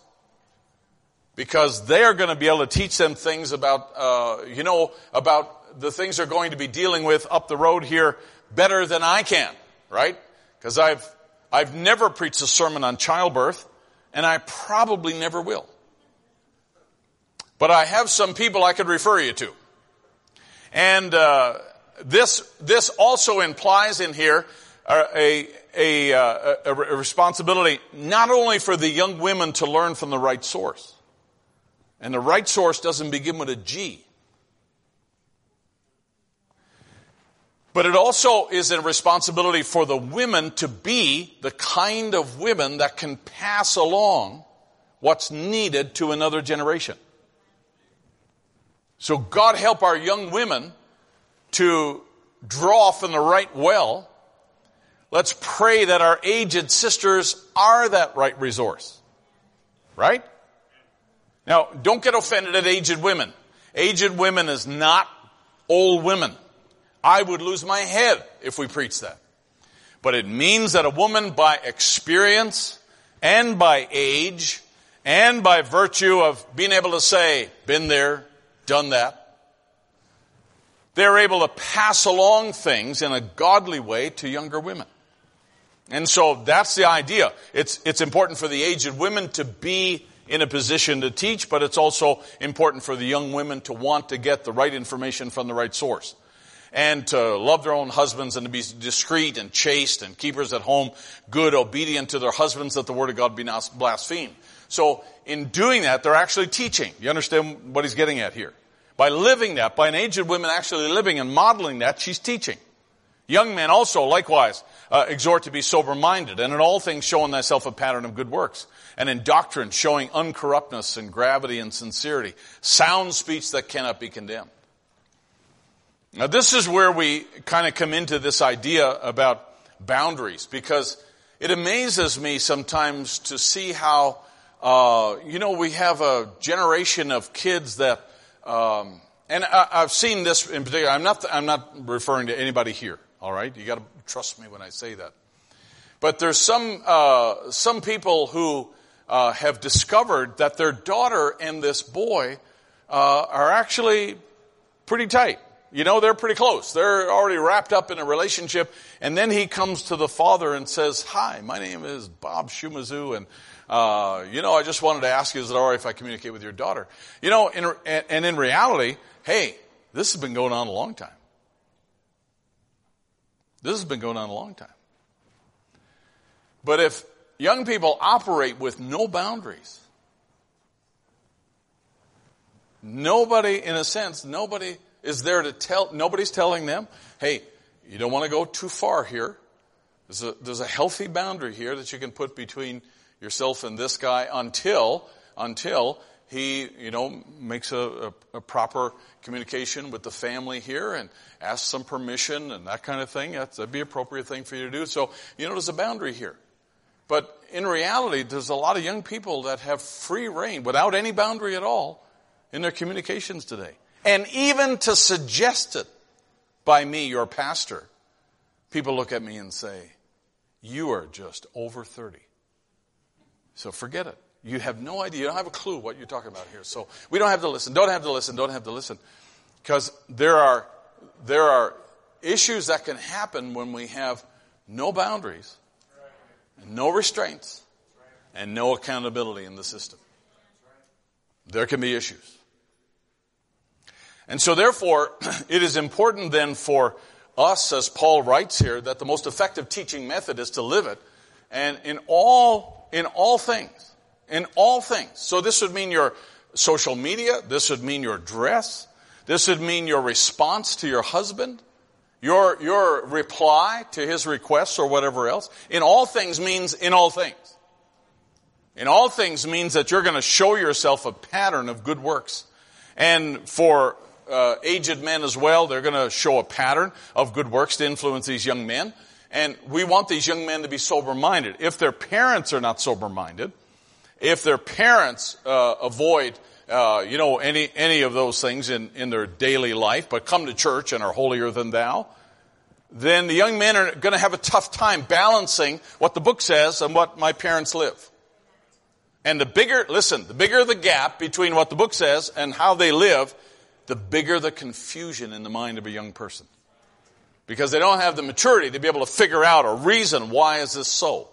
because they are going to be able to teach them things about the things they're going to be dealing with up the road here better than I can, right? Because I've never preached a sermon on childbirth, and I probably never will. But I have some people I could refer you to. And this also implies in here a responsibility not only for the young women to learn from the right source. And the right source doesn't begin with a G. But it also is a responsibility for the women to be the kind of women that can pass along what's needed to another generation. So God help our young women to draw from the right well. Let's pray that our aged sisters are that right resource. Right? Now, don't get offended at aged women. Aged women is not old women. I would lose my head if we preached that. But it means that a woman by experience and by age and by virtue of being able to say, been there, done that, they're able to pass along things in a godly way to younger women. And so that's the idea. It's important for the aged women to be in a position to teach, but it's also important for the young women to want to get the right information from the right source. And to love their own husbands and to be discreet and chaste and keepers at home, good, obedient to their husbands, that the word of God be not blasphemed. So in doing that, they're actually teaching. You understand what he's getting at here? By living that, by an aged woman actually living and modeling that, she's teaching. Young men also, likewise, exhort to be sober-minded, and in all things showing thyself a pattern of good works, and in doctrine showing uncorruptness and gravity and sincerity, sound speech that cannot be condemned. Now, this is where we kind of come into this idea about boundaries, because it amazes me sometimes to see how, we have a generation of kids that, and I've seen this in particular. I'm not referring to anybody here. All right, you got to trust me when I say that. But there's some people who have discovered that their daughter and this boy are actually pretty tight. You know, they're pretty close. They're already wrapped up in a relationship. And then he comes to the father and says, "Hi, my name is Bob Shumazoo, and I just wanted to ask you, is it all right if I communicate with your daughter?" You know, in reality, hey, this has been going on a long time. This has been going on a long time. But if young people operate with no boundaries, nobody is there to tell, nobody's telling them, hey, you don't want to go too far here. There's a healthy boundary here that you can put between yourself and this guy until he, makes a proper communication with the family here and asks some permission and that kind of thing. That'd be an appropriate thing for you to do. So, there's a boundary here. But in reality, there's a lot of young people that have free reign without any boundary at all in their communications today. And even to suggest it by me, your pastor, people look at me and say, "You are just over 30. So forget it. You have no idea. You don't have a clue what you're talking about here. So we don't have to listen. Don't have to listen. Because there are issues that can happen when we have no boundaries, and no restraints, and no accountability in the system. There can be issues. And so therefore, it is important then for us, as Paul writes here, that the most effective teaching method is to live it. And in all things. So this would mean your social media. This would mean your dress. This would mean your response to your husband, your reply to his requests or whatever else. In all things means in all things. In all things means that you're going to show yourself a pattern of good works. And for aged men as well, they're going to show a pattern of good works to influence these young men. And we want these young men to be sober-minded. If their parents are not sober-minded, if their parents avoid, any of those things in their daily life, but come to church and are holier than thou, then the young men are going to have a tough time balancing what the book says and what my parents live. And the bigger the gap between what the book says and how they live, the bigger the confusion in the mind of a young person. Because they don't have the maturity to be able to figure out a reason why is this so.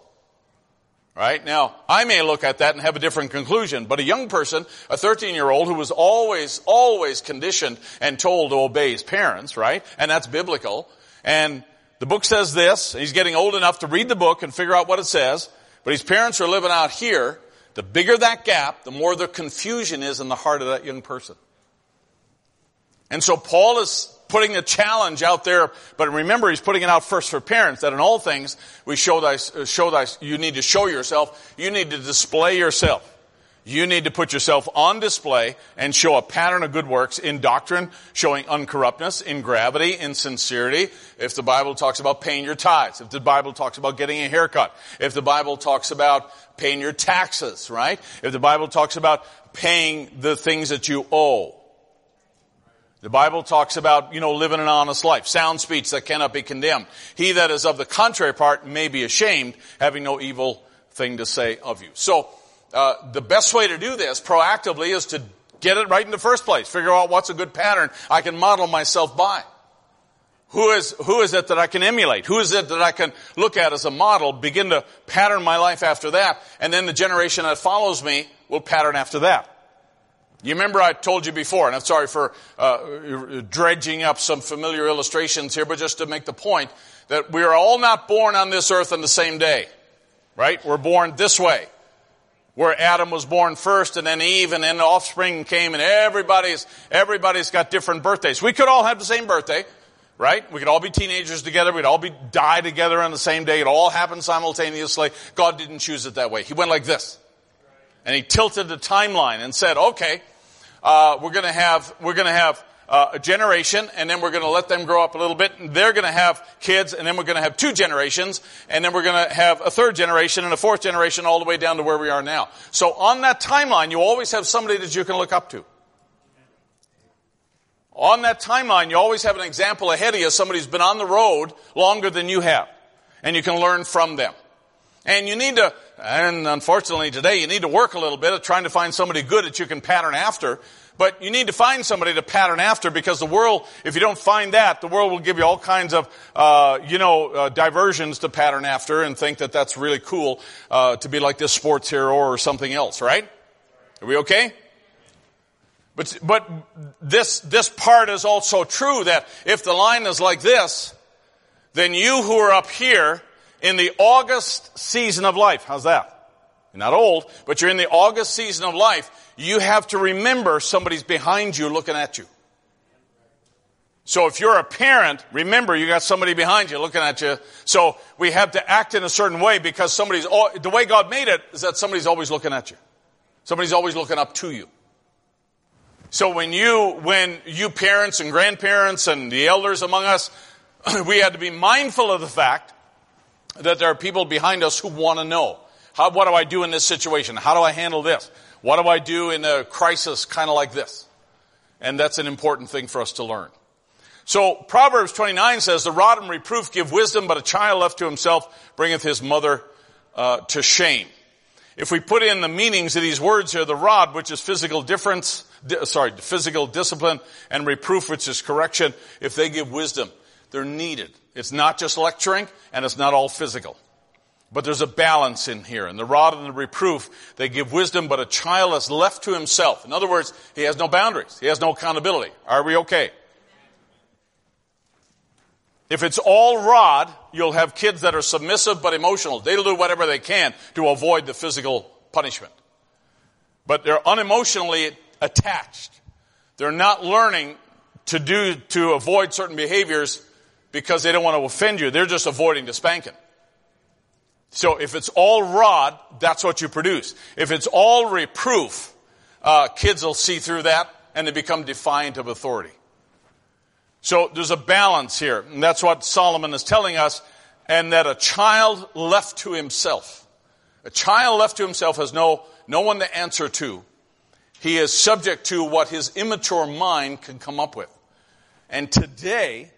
Right? Now, I may look at that and have a different conclusion, but a young person, a 13-year-old who was always conditioned and told to obey his parents, right? And that's biblical. And the book says this, and he's getting old enough to read the book and figure out what it says, but his parents are living out here. The bigger that gap, the more the confusion is in the heart of that young person. And so Paul is putting the challenge out there, but remember he's putting it out first for parents, that in all things we you need to show yourself, you need to display yourself. You need to put yourself on display and show a pattern of good works in doctrine, showing uncorruptness, in gravity, in sincerity. If the Bible talks about paying your tithes, if the Bible talks about getting a haircut, if the Bible talks about paying your taxes, right? If the Bible talks about paying the things that you owe. The Bible talks about, living an honest life. Sound speech that cannot be condemned. He that is of the contrary part may be ashamed, having no evil thing to say of you. So, the best way to do this proactively is to get it right in the first place. Figure out what's a good pattern I can model myself by. Who is it that I can emulate? Who is it that I can look at as a model, begin to pattern my life after that, and then the generation that follows me will pattern after that. You remember I told you before, and I'm sorry for dredging up some familiar illustrations here, but just to make the point that we are all not born on this earth on the same day, right? We're born this way, where Adam was born first, and then Eve, and then the offspring came, and everybody's got different birthdays. We could all have the same birthday, right? We could all be teenagers together. We'd all die together on the same day. It all happened simultaneously. God didn't choose it that way. He went like this, and he tilted the timeline and said, "Okay." We're going to have a generation, and then we're going to let them grow up a little bit, and they're going to have kids, and then we're going to have two generations, and then we're going to have a third generation and a fourth generation all the way down to where we are now. So on that timeline, you always have somebody that you can look up to. On that timeline, you always have an example ahead of you, somebody who's been on the road longer than you have, and you can learn from them. And you need to, and unfortunately today, you need to work a little bit at trying to find somebody good that you can pattern after. But you need to find somebody to pattern after, because the world, if you don't find that, the world will give you all kinds of, diversions to pattern after and think that that's really cool to be like this sports hero or something else, right? Are we okay? But this part is also true, that if the line is like this, then you who are up here in the August season of life, how's that? You're not old, but you're in the August season of life. You have to remember somebody's behind you looking at you. So if you're a parent, remember you got somebody behind you looking at you. So we have to act in a certain way, because the way God made it is that somebody's always looking at you. Somebody's always looking up to you. So when you parents and grandparents and the elders among us, we had to be mindful of the fact that there are people behind us who want to know, what do I do in this situation? How do I handle this? What do I do in a crisis kind of like this? And that's an important thing for us to learn. So Proverbs 29 says, "The rod and reproof give wisdom, but a child left to himself bringeth his mother to shame." If we put in the meanings of these words here, the rod, which is physical discipline, and reproof, which is correction, if they give wisdom, they're needed. It's not just lecturing, and it's not all physical. But there's a balance in here. And the rod and the reproof, they give wisdom, but a child is left to himself. In other words, he has no boundaries. He has no accountability. Are we okay? If it's all rod, you'll have kids that are submissive but emotional. They'll do whatever they can to avoid the physical punishment. But they're unemotionally attached. They're not learning to avoid certain behaviors because they don't want to offend you. They're just avoiding the spanking. So if it's all rod, that's what you produce. If it's all reproof, kids will see through that, and they become defiant of authority. So there's a balance here, and that's what Solomon is telling us, and that a child left to himself. A child left to himself has no one to answer to. He is subject to what his immature mind can come up with. And today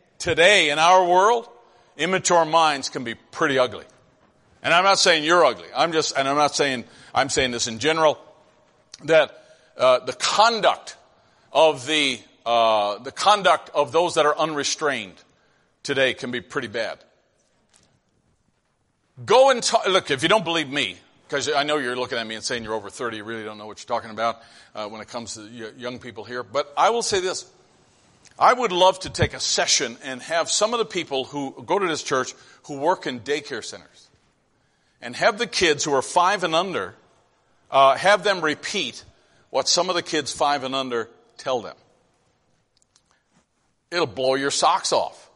in our world, immature minds can be pretty ugly. And I'm not saying you're ugly. I'm saying this in general, that the conduct of those that are unrestrained today can be pretty bad. Go and look, if you don't believe me, because I know you're looking at me and saying you're over 30, you really don't know what you're talking about when it comes to young people here. But I will say this. I would love to take a session and have some of the people who go to this church who work in daycare centers, and have the kids who are 5 and under, have them repeat what some of the kids 5 and under tell them. It'll blow your socks off.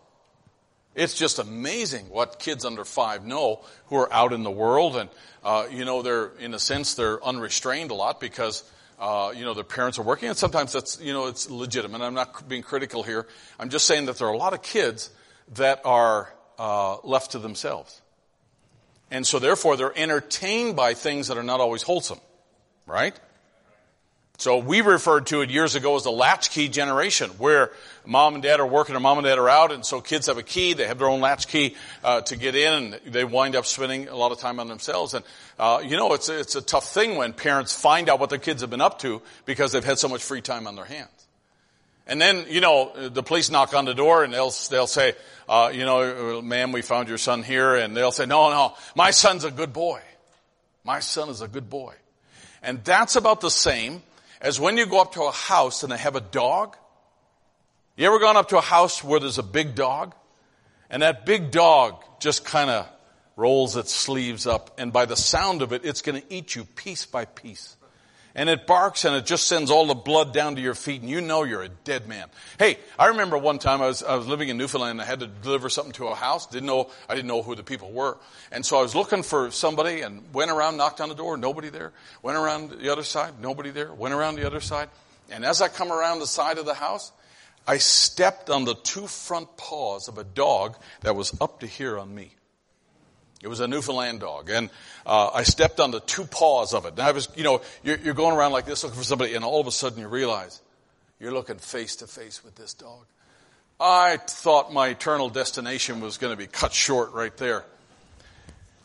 It's just amazing what kids under 5 know who are out in the world, and they're, in a sense, they're unrestrained a lot because their parents are working, and sometimes that's, it's legitimate. I'm not being critical here. I'm just saying that there are a lot of kids that are left to themselves. And so therefore they're entertained by things that are not always wholesome, right? So we referred to it years ago as the latchkey generation, where mom and dad are working or mom and dad are out, and so kids have a key. They have their own latchkey to get in, and they wind up spending a lot of time on themselves. And it's a tough thing when parents find out what their kids have been up to because they've had so much free time on their hands. And then, the police knock on the door and they'll say, ma'am, we found your son here. And they'll say, no, my son's a good boy. My son is a good boy. And that's about the same as when you go up to a house and they have a dog. You ever gone up to a house where there's a big dog? And that big dog just kind of rolls its sleeves up, and by the sound of it, it's going to eat you piece by piece. And it barks, and it just sends all the blood down to your feet, and you're a dead man. Hey, I remember one time I was living in Newfoundland, and I had to deliver something to a house. I didn't know who the people were. And so I was looking for somebody, and went around, knocked on the door, nobody there. Went around the other side, nobody there. Went around the other side. And as I come around the side of the house, I stepped on the two front paws of a dog that was up to here on me. It was a Newfoundland dog, and I stepped on the two paws of it. And I was, you're going around like this looking for somebody, and all of a sudden you realize you're looking face to face with this dog. I thought my eternal destination was going to be cut short right there.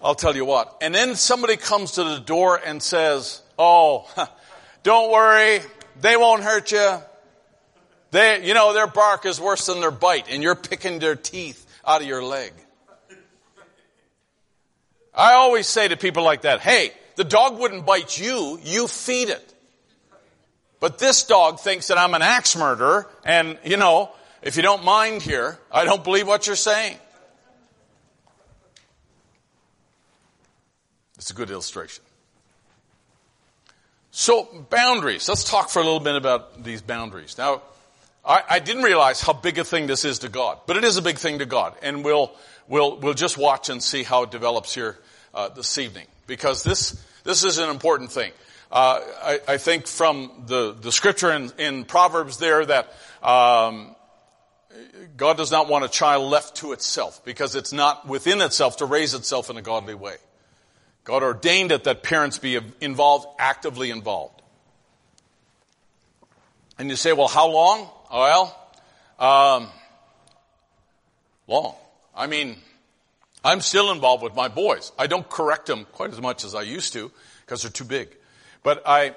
I'll tell you what. And then somebody comes to the door and says, "Oh, don't worry, they won't hurt you. They, their bark is worse than their bite, and you're picking their teeth out of your leg." I always say to people like that, hey, the dog wouldn't bite you, you feed it. But this dog thinks that I'm an axe murderer, and, if you don't mind here, I don't believe what you're saying. It's a good illustration. So, boundaries. Let's talk for a little bit about these boundaries. Now, I didn't realize how big a thing this is to God, but it is a big thing to God, and we'll just watch and see how it develops here this evening, because this is an important thing. I think from the scripture in Proverbs there that God does not want a child left to itself, because it's not within itself to raise itself in a godly way. God ordained it that parents be involved, actively involved. And you say, well, how long? Long. I mean, I'm still involved with my boys. I don't correct them quite as much as I used to because they're too big. But I'm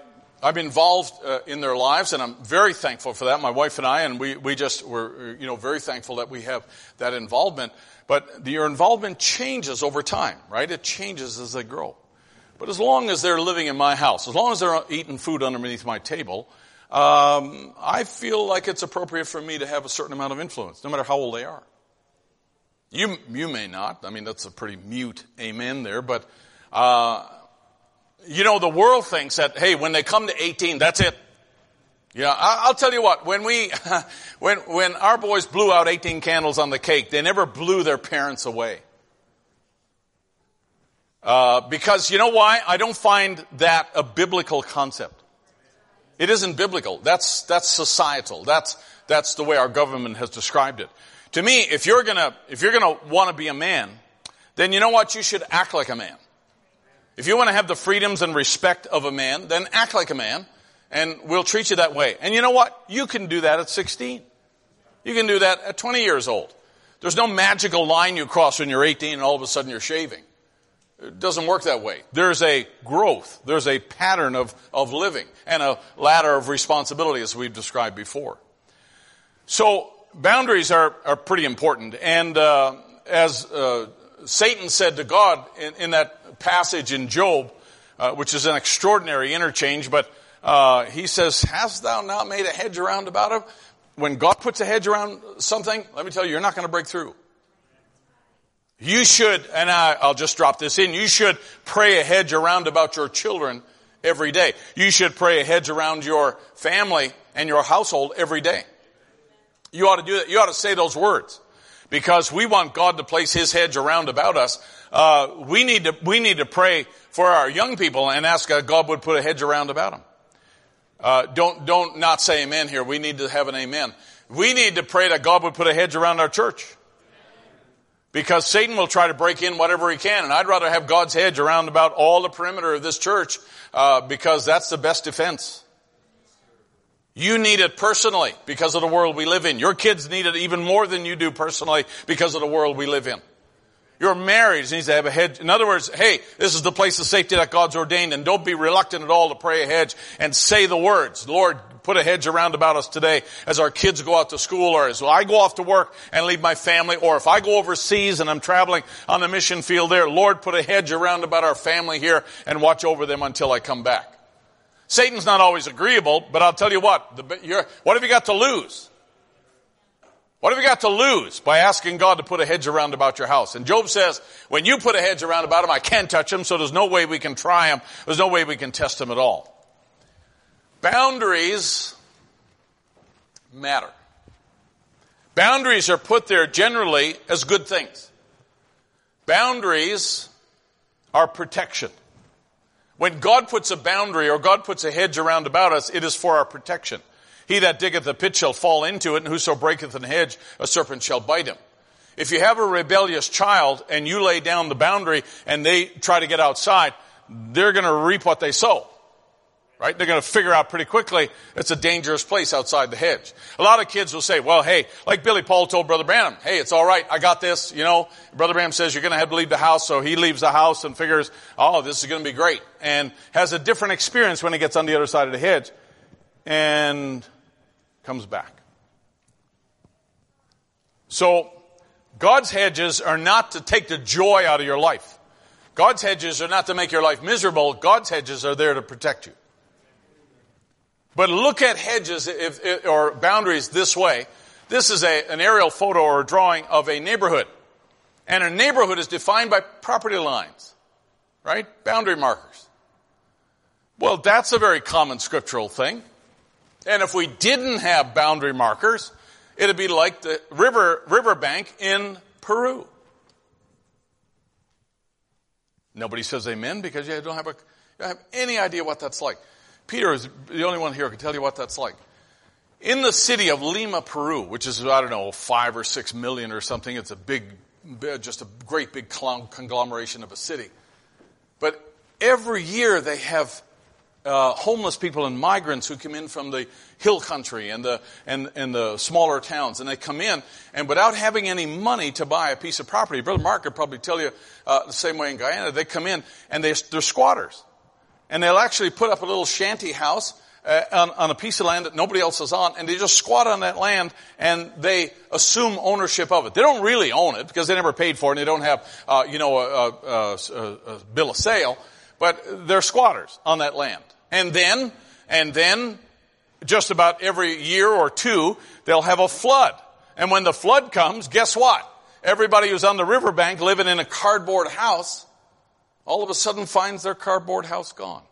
involved in their lives, and I'm very thankful for that. My wife and I, and we just were, very thankful that we have that involvement. But your involvement changes over time, right? It changes as they grow. But as long as they're living in my house, as long as they're eating food underneath my table, I feel like it's appropriate for me to have a certain amount of influence, no matter how old they are. You may not. I mean, that's a pretty mute amen there, but, the world thinks that, hey, when they come to 18, that's it. Yeah, I'll tell you what, when our boys blew out 18 candles on the cake, they never blew their parents away. Because you know why? I don't find that a biblical concept. It isn't biblical. That's societal. That's the way our government has described it. To me, if you're gonna want to be a man, then you know what? You should act like a man. If you want to have the freedoms and respect of a man, then act like a man, and we'll treat you that way. And you know what? You can do that at 16. You can do that at 20 years old. There's no magical line you cross when you're 18 and all of a sudden you're shaving. It doesn't work that way. There's a growth. There's a pattern of living and a ladder of responsibility, as we've described before. So, boundaries are pretty important. And as Satan said to God in that passage in Job, which is an extraordinary interchange, but he says, "Hast thou not made a hedge around about him?" When God puts a hedge around something, let me tell you, you're not going to break through. You should, and I'll just drop this in, you should pray a hedge around about your children every day. You should pray a hedge around your family and your household every day. You ought to do that. You ought to say those words, because we want God to place His hedge around about us. We need to pray for our young people and ask God would put a hedge around about them. Don't not say amen here. We need to have an amen. We need to pray that God would put a hedge around our church, because Satan will try to break in whatever he can, and I'd rather have God's hedge around about all the perimeter of this church because that's the best defense. You need it personally because of the world we live in. Your kids need it even more than you do personally because of the world we live in. Your marriage needs to have a hedge. In other words, hey, this is the place of safety that God's ordained, and don't be reluctant at all to pray a hedge and say the words, Lord, put a hedge around about us today as our kids go out to school, or as I go off to work and leave my family, or if I go overseas and I'm traveling on the mission field there, Lord, put a hedge around about our family here and watch over them until I come back. Satan's not always agreeable, but I'll tell you what, what have you got to lose? What have you got to lose by asking God to put a hedge around about your house? And Job says, when you put a hedge around about him, I can't touch him, so there's no way we can try him. There's no way we can test him at all. Boundaries matter. Boundaries are put there generally as good things. Boundaries are protection. When God puts a boundary or God puts a hedge around about us, it is for our protection. He that diggeth a pit shall fall into it, and whoso breaketh an hedge, a serpent shall bite him. If you have a rebellious child and you lay down the boundary and they try to get outside, they're going to reap what they sow. Right? They're going to figure out pretty quickly it's a dangerous place outside the hedge. A lot of kids will say, well, hey, like Billy Paul told Brother Branham, hey, it's all right, I got this. You know, Brother Branham says you're going to have to leave the house, so he leaves the house and figures, oh, this is going to be great, and has a different experience when he gets on the other side of the hedge and comes back. So God's hedges are not to take the joy out of your life. God's hedges are not to make your life miserable. God's hedges are there to protect you. But look at hedges or boundaries this way. This is an aerial photo or drawing of a neighborhood. And a neighborhood is defined by property lines, right? Boundary markers. Well, that's a very common scriptural thing. And if we didn't have boundary markers, it would be like the riverbank in Peru. Nobody says amen because you don't have any idea what that's like. Peter is the only one here who can tell you what that's like. In the city of Lima, Peru, which is, 5 or 6 million or something, it's just a great big conglomeration of a city. But every year they have homeless people and migrants who come in from the hill country and the smaller towns, and they come in, and without having any money to buy a piece of property, Brother Mark could probably tell you the same way in Guyana, they come in and they're squatters. And they'll actually put up a little shanty house on a piece of land that nobody else is on, and they just squat on that land, and they assume ownership of it. They don't really own it because they never paid for it, and they don't have, a bill of sale, but they're squatters on that land. And then, just about every year or two, they'll have a flood. And when the flood comes, guess what? Everybody who's on the riverbank living in a cardboard house all of a sudden finds their cardboard house gone.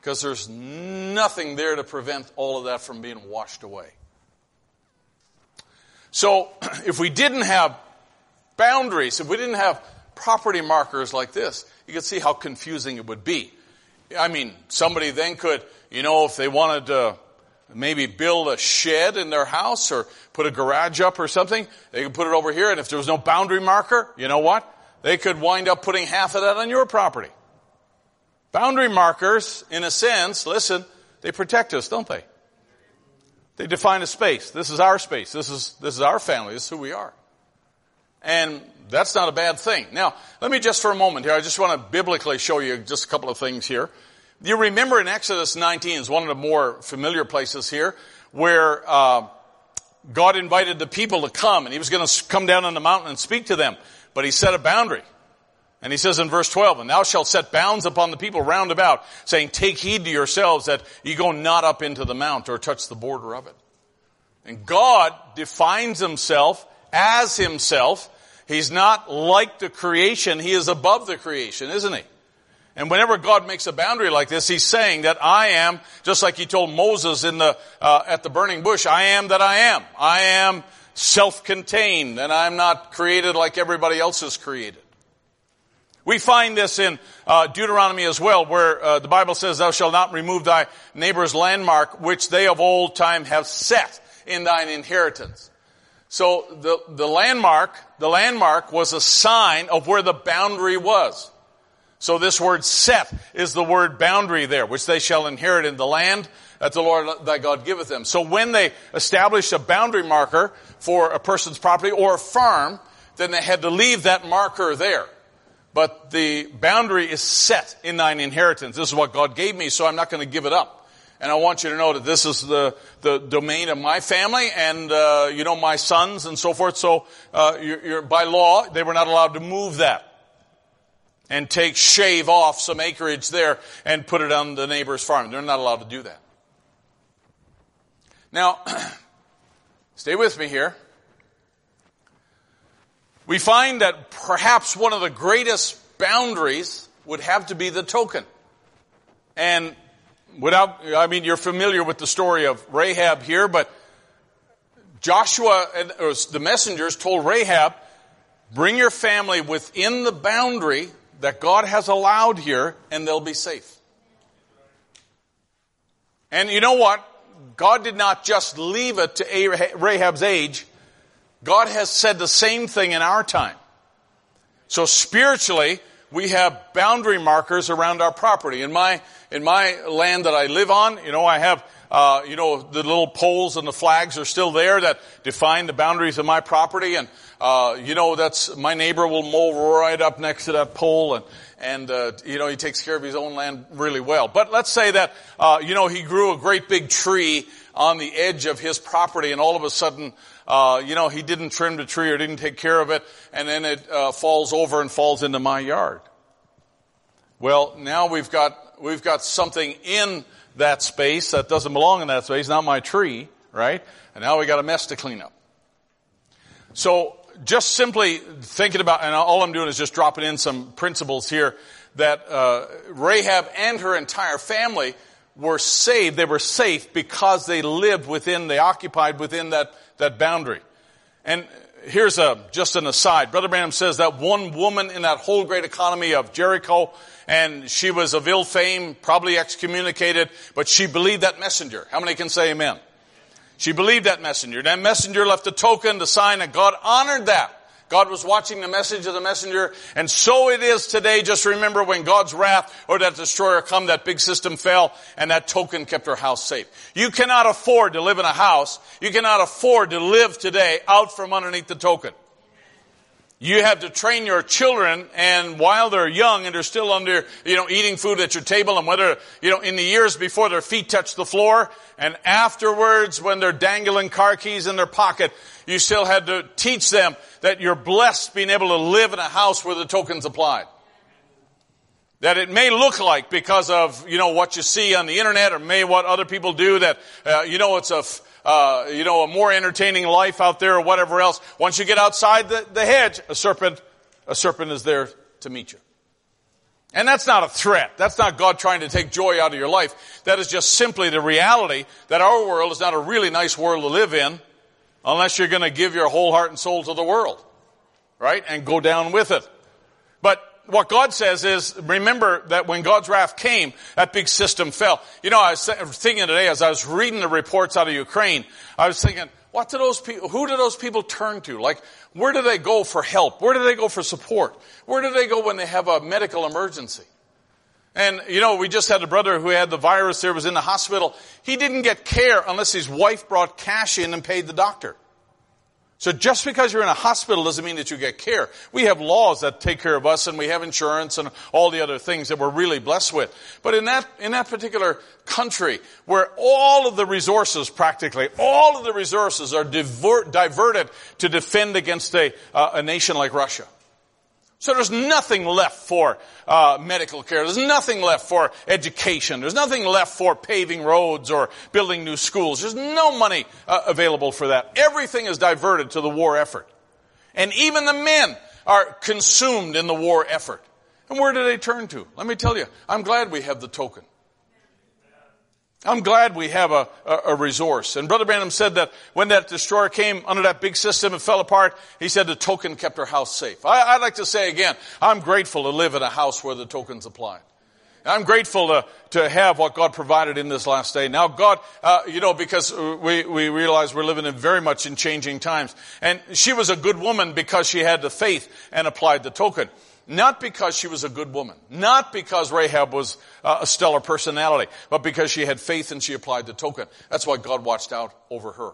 Because there's nothing there to prevent all of that from being washed away. So if we didn't have boundaries, if we didn't have property markers like this, you could see how confusing it would be. I mean, somebody then could, if they wanted to maybe build a shed in their house or put a garage up or something, they could put it over here, and if there was no boundary marker, you know what? They could wind up putting half of that on your property. Boundary markers, in a sense, listen, they protect us, don't they? They define a space. This is our space. This is our family. This is who we are. And that's not a bad thing. Now, let me just for a moment here, I just want to biblically show you just a couple of things here. You remember in Exodus 19 is one of the more familiar places here where God invited the people to come, and he was going to come down on the mountain and speak to them. But he set a boundary. And he says in verse 12, and thou shalt set bounds upon the people round about, saying, take heed to yourselves that ye go not up into the mount or touch the border of it. And God defines himself as himself. He's not like the creation. He is above the creation, isn't he? And whenever God makes a boundary like this, he's saying that I am, just like he told Moses in the at the burning bush, I am that I am. I am self-contained, and I'm not created like everybody else is created. We find this in Deuteronomy as well, where the Bible says, thou shalt not remove thy neighbor's landmark, which they of old time have set in thine inheritance. So the landmark was a sign of where the boundary was. So this word set is the word boundary there, which they shall inherit in the land that the Lord thy God giveth them. So when they established a boundary marker for a person's property or a farm, then they had to leave that marker there. But the boundary is set in thine inheritance. This is what God gave me, so I'm not going to give it up. And I want you to know that this is the domain of my family and, my sons and so forth. So by law, they were not allowed to move that and shave off some acreage there and put it on the neighbor's farm. They're not allowed to do that. Now, stay with me here. We find that perhaps one of the greatest boundaries would have to be the token. And you're familiar with the story of Rahab here, but Joshua and the messengers told Rahab, bring your family within the boundary that God has allowed here, and they'll be safe. And you know what? God did not just leave it to Rahab's age. God has said the same thing in our time. So spiritually, we have boundary markers around our property. In my land that I live on, I have the little poles and the flags are still there that define the boundaries of my property. And, that's, my neighbor will mow right up next to that pole and he takes care of his own land really well. But let's say that, he grew a great big tree on the edge of his property and all of a sudden, he didn't trim the tree or didn't take care of it and then it, falls over and falls into my yard. Well, now we've got something in that space that doesn't belong in that space, not my tree, right? And now we got a mess to clean up. So just simply thinking about, and all I'm doing is just dropping in some principles here, that Rahab and her entire family were saved. They were safe because they lived within, they occupied within that boundary. And here's just an aside. Brother Branham says that one woman in that whole great economy of Jericho, and she was of ill fame, probably excommunicated, but she believed that messenger. How many can say amen? She believed that messenger. That messenger left a token, the sign, and God honored that. God was watching the message of the messenger, and so it is today. Just remember when God's wrath or that destroyer come, that big system fell, and that token kept her house safe. You cannot afford to live in a house. You cannot afford to live today out from underneath the token. You have to train your children, and while they're young and they're still under, eating food at your table, and whether, in the years before their feet touch the floor, and afterwards when they're dangling car keys in their pocket, you still had to teach them that you're blessed being able to live in a house where the token's applied. That it may look like, because of, what you see on the internet or what other people do, that, it's a more entertaining life out there or whatever else. Once you get outside the hedge, a serpent is there to meet you. And that's not a threat. That's not God trying to take joy out of your life. That is just simply the reality that our world is not a really nice world to live in unless you're going to give your whole heart and soul to the world, right? And go down with it. But what God says is, remember that when God's wrath came, that big system fell. I was thinking today as I was reading the reports out of Ukraine, I was thinking, who do those people turn to? Like, where do they go for help? Where do they go for support? Where do they go when they have a medical emergency? And, we just had a brother who had the virus there, was in the hospital. He didn't get care unless his wife brought cash in and paid the doctor. So just because you're in a hospital doesn't mean that you get care. We have laws that take care of us, and we have insurance and all the other things that we're really blessed with. But in that particular country, where all of the resources are diverted to defend against a nation like Russia. So there's nothing left for medical care. There's nothing left for education. There's nothing left for paving roads or building new schools. There's no money available for that. Everything is diverted to the war effort. And even the men are consumed in the war effort. And where do they turn to? Let me tell you, I'm glad we have the token. I'm glad we have a resource. And Brother Branham said that when that destroyer came under that big system and fell apart, he said the token kept her house safe. I'd like to say again, I'm grateful to live in a house where the token's applied. And I'm grateful to have what God provided in this last day. Now God, because we realize we're living in very much in changing times. And she was a good woman because she had the faith and applied the token. Not because she was a good woman. Not because Rahab was a stellar personality. But because she had faith and she applied the token. That's why God watched out over her.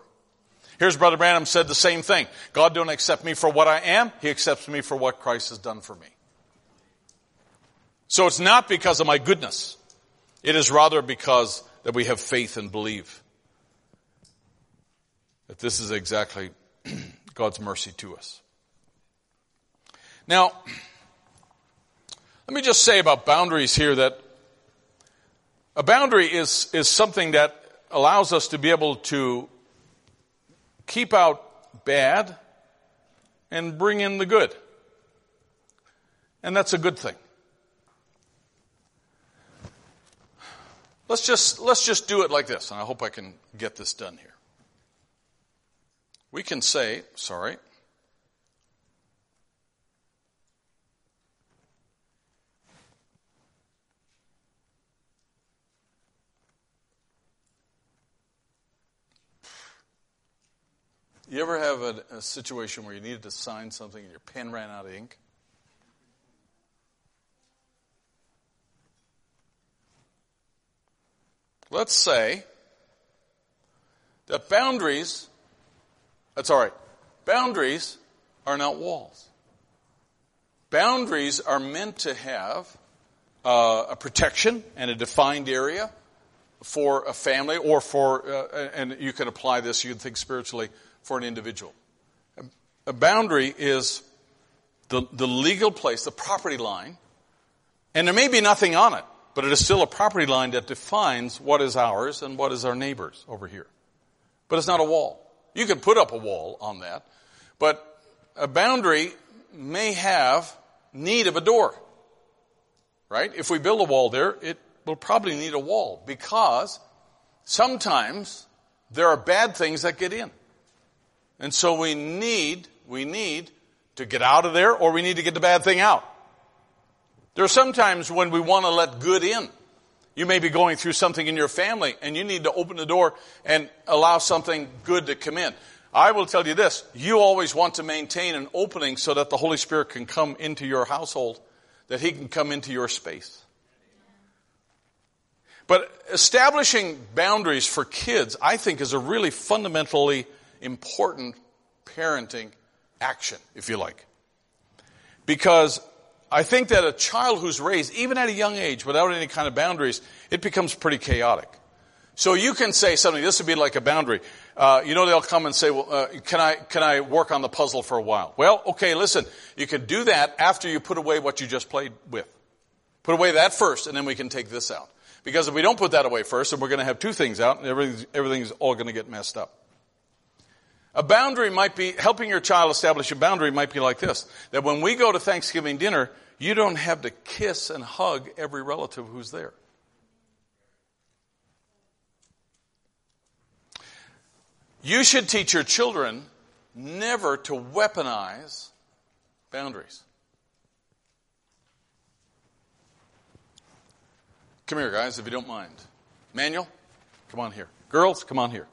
Here's Brother Branham said the same thing. God don't accept me for what I am. He accepts me for what Christ has done for me. So it's not because of my goodness. It is rather because that we have faith and believe that this is exactly God's mercy to us. Now, let me just say about boundaries here that a boundary is something that allows us to be able to keep out bad and bring in the good. And that's a good thing. Let's just do it like this, and I hope I can get this done here. We can say, sorry, you ever have a situation where you needed to sign something and your pen ran out of ink? Let's say that boundaries, that's all right, boundaries are not walls. Boundaries are meant to have a protection and a defined area for a family or for, and you can apply this, you'd think spiritually, for an individual. A boundary is the legal place, the property line, and there may be nothing on it. But it is still a property line that defines what is ours and what is our neighbor's over here. But it's not a wall. You could put up a wall on that. But a boundary may have need of a door. Right? If we build a wall there, it will probably need a wall. Because sometimes there are bad things that get in. And so we need to get out of there or we need to get the bad thing out. There are some times when we want to let good in. You may be going through something in your family and you need to open the door and allow something good to come in. I will tell you this, you always want to maintain an opening so that the Holy Spirit can come into your household, that He can come into your space. But establishing boundaries for kids, I think, is a really fundamentally important parenting action, if you like. Because I think that a child who's raised, even at a young age, without any kind of boundaries, it becomes pretty chaotic. So you can say something, this would be like a boundary. They'll come and say, well, can I work on the puzzle for a while? Well, okay, listen, you can do that after you put away what you just played with. Put away that first, and then we can take this out. Because if we don't put that away first, then we're going to have two things out, and everything's all going to get messed up. A boundary might be, helping your child establish a boundary might be like this, that when we go to Thanksgiving dinner, you don't have to kiss and hug every relative who's there. You should teach your children never to weaponize boundaries. Come here, guys, if you don't mind. Manuel, come on here. Girls, come on here.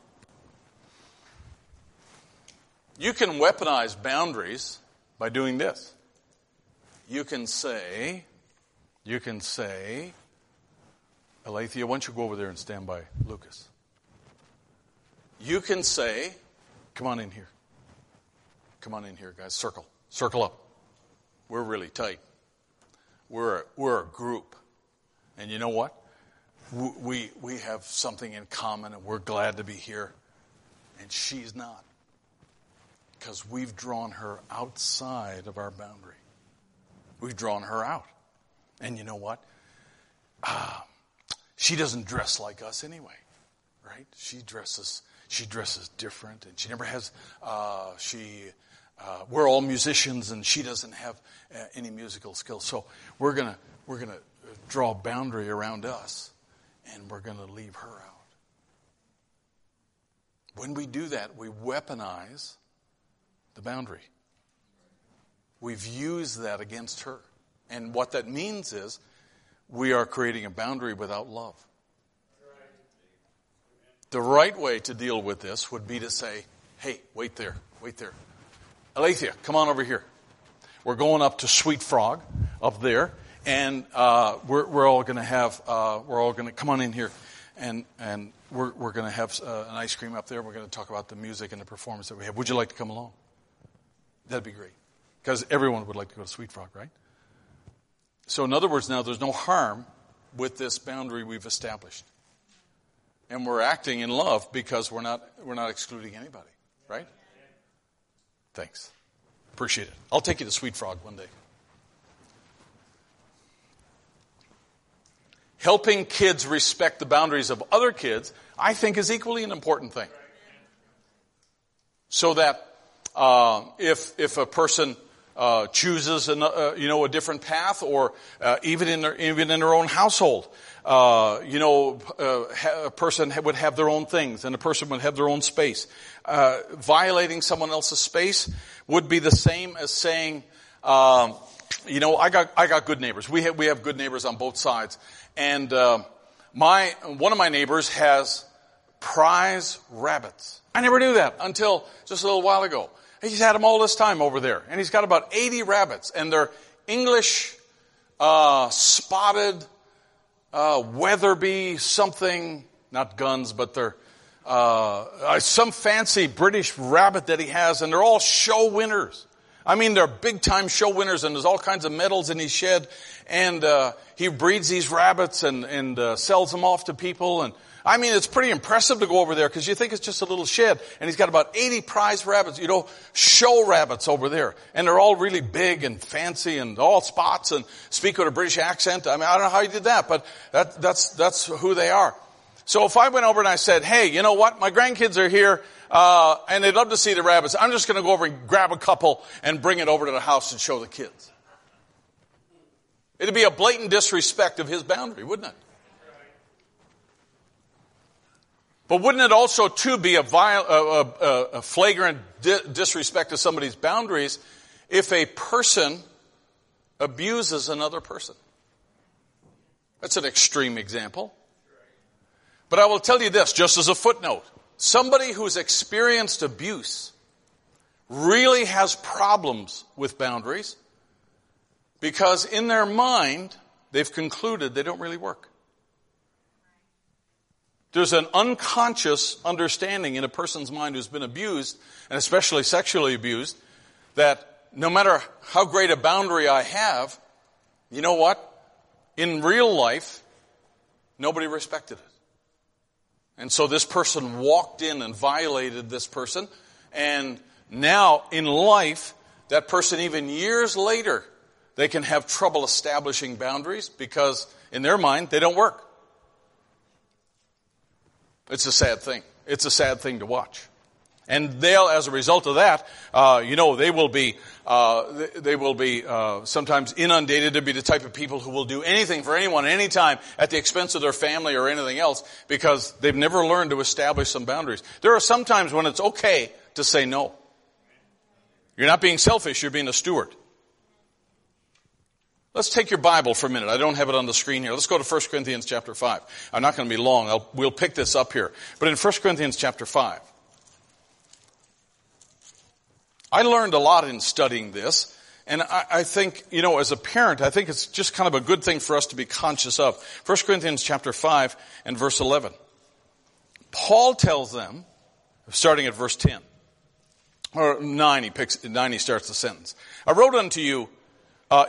You can weaponize boundaries by doing this. You can say, Alethea, why don't you go over there and stand by Lucas? You can say, come on in here. Come on in here, guys. Circle up. We're really tight. We're a group. And you know what? We have something in common and we're glad to be here. And she's not. Because we've drawn her outside of our boundary. We've drawn her out. And you know what? She doesn't dress like us anyway, right? She dresses different, and she never has, we're all musicians, and she doesn't have any musical skills. So we're gonna draw a boundary around us, and we're gonna leave her out. When we do that, we weaponize the boundary. We've used that against her. And what that means is we are creating a boundary without love. The right way to deal with this would be to say, hey, wait there. Alethea, come on over here. We're going up to Sweet Frog. up there, and we're all going to have we're all going to come on in here, and we're going to have an ice cream up there. We're going to talk about the music and the performance that we have. Would you like to come along? That'd be great, because everyone would like to go to Sweet Frog, right? So in other words, now there's no harm with this boundary we've established, and we're acting in love because we're not excluding anybody, right? Thanks, appreciate it. I'll take you to Sweet Frog one day. Helping kids respect the boundaries of other kids, I think, is equally an important thing. So that if a person chooses a different path, or even in their own household, a person would have their own things, and a person would have their own space. Violating someone else's space would be the same as saying, I got good neighbors. We have good neighbors on both sides, and one of my neighbors has prize rabbits. I never knew that until just a little while ago. He's had them all this time over there, and he's got about 80 rabbits, and they're English spotted Weatherby something, not guns, but they're some fancy British rabbit that he has, and they're all show winners. I mean, they're big-time show winners, and there's all kinds of medals in his shed, and he breeds these rabbits and sells them off to people, and I mean, it's pretty impressive to go over there because you think it's just a little shed. And he's got about 80 prize rabbits, show rabbits over there. And they're all really big and fancy and all spots and speak with a British accent. I mean, I don't know how he did that, but that's who they are. So if I went over and I said, hey, you know what? My grandkids are here, and they'd love to see the rabbits. I'm just going to go over and grab a couple and bring it over to the house and show the kids. It'd be a blatant disrespect of his boundary, wouldn't it? But wouldn't it also, too, be a flagrant disrespect to somebody's boundaries if a person abuses another person? That's an extreme example. But I will tell you this, just as a footnote. Somebody who's experienced abuse really has problems with boundaries because in their mind, they've concluded they don't really work. There's an unconscious understanding in a person's mind who's been abused, and especially sexually abused, that no matter how great a boundary I have, you know what? In real life, nobody respected it. And so this person walked in and violated this person, and now in life, that person, even years later, they can have trouble establishing boundaries because in their mind, they don't work. It's a sad thing. It's a sad thing to watch. And they'll, as a result of that, they will be sometimes inundated to be the type of people who will do anything for anyone, anytime, at the expense of their family or anything else, because they've never learned to establish some boundaries. There are some times when it's okay to say no. You're not being selfish, you're being a steward. Let's take your Bible for a minute. I don't have it on the screen here. Let's go to 1 Corinthians chapter 5. I'm not going to be long. We'll pick this up here. But in 1 Corinthians chapter 5, I learned a lot in studying this. And I think, as a parent, I think it's just kind of a good thing for us to be conscious of. 1 Corinthians chapter 5 and verse 11. Paul tells them, starting at verse 10, or 9, he starts the sentence. I wrote unto you,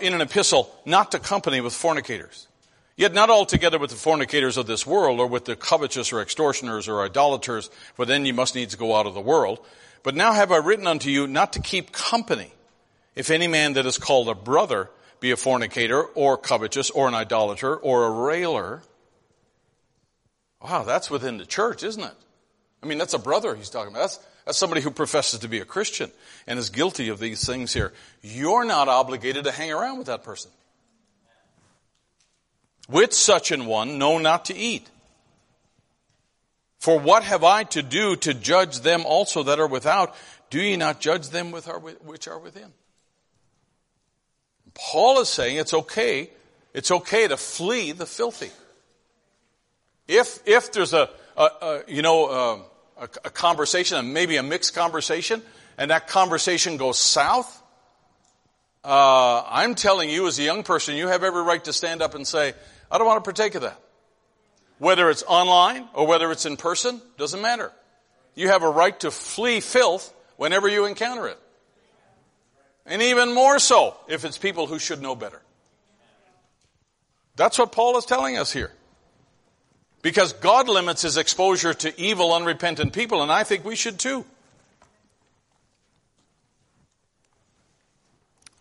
in an epistle, not to company with fornicators, yet not altogether with the fornicators of this world, or with the covetous, or extortioners, or idolaters, for then ye must needs go out of the world. But now have I written unto you not to keep company, if any man that is called a brother be a fornicator, or covetous, or an idolater, or a railer. Wow, that's within the church, isn't it? I mean, that's a brother he's talking about. That's somebody who professes to be a Christian and is guilty of these things here. You're not obligated to hang around with that person. With such an one, know not to eat. For what have I to do to judge them also that are without? Do ye not judge them which are within? Paul is saying it's okay. It's okay to flee the filthy. If there's a conversation, and maybe a mixed conversation, and that conversation goes south, I'm telling you as a young person, you have every right to stand up and say, I don't want to partake of that. Whether it's online or whether it's in person, doesn't matter. You have a right to flee filth whenever you encounter it. And even more so if it's people who should know better. That's what Paul is telling us here. Because God limits his exposure to evil, unrepentant people, and I think we should too.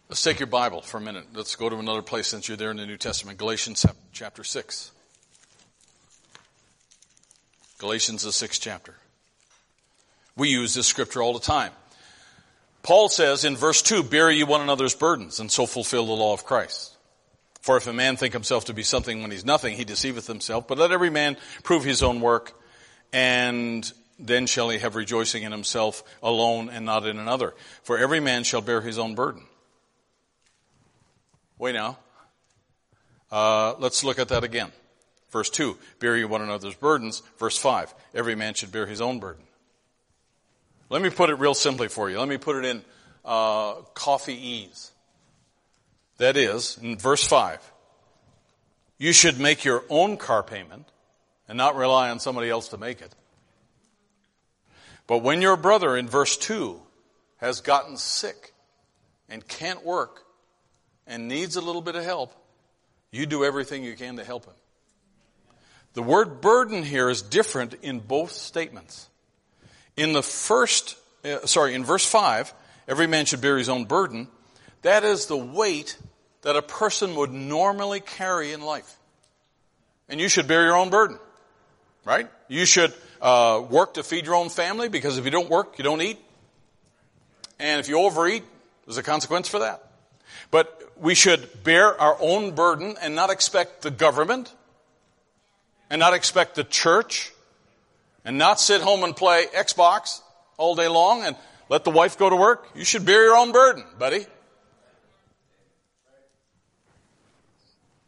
Let's take your Bible for a minute. Let's go to another place since you're there in the New Testament. Galatians chapter 6. Galatians, the 6th chapter. We use this scripture all the time. Paul says in verse 2, bear ye one another's burdens, and so fulfill the law of Christ. For if a man think himself to be something when he's nothing, he deceiveth himself. But let every man prove his own work, and then shall he have rejoicing in himself alone and not in another. For every man shall bear his own burden. Wait now. Let's look at that again. Verse 2, bear ye one another's burdens. Verse 5, every man should bear his own burden. Let me put it real simply for you. Let me put it in coffee-ese. That is, in verse 5, you should make your own car payment and not rely on somebody else to make it. But when your brother in verse 2 has gotten sick and can't work and needs a little bit of help, you do everything you can to help him. The word burden here is different in both statements. In verse 5, every man should bear his own burden. That is the weight that a person would normally carry in life. And you should bear your own burden, right? You should work to feed your own family, because if you don't work, you don't eat. And if you overeat, there's a consequence for that. But we should bear our own burden and not expect the government and not expect the church, and not sit home and play Xbox all day long and let the wife go to work. You should bear your own burden, buddy.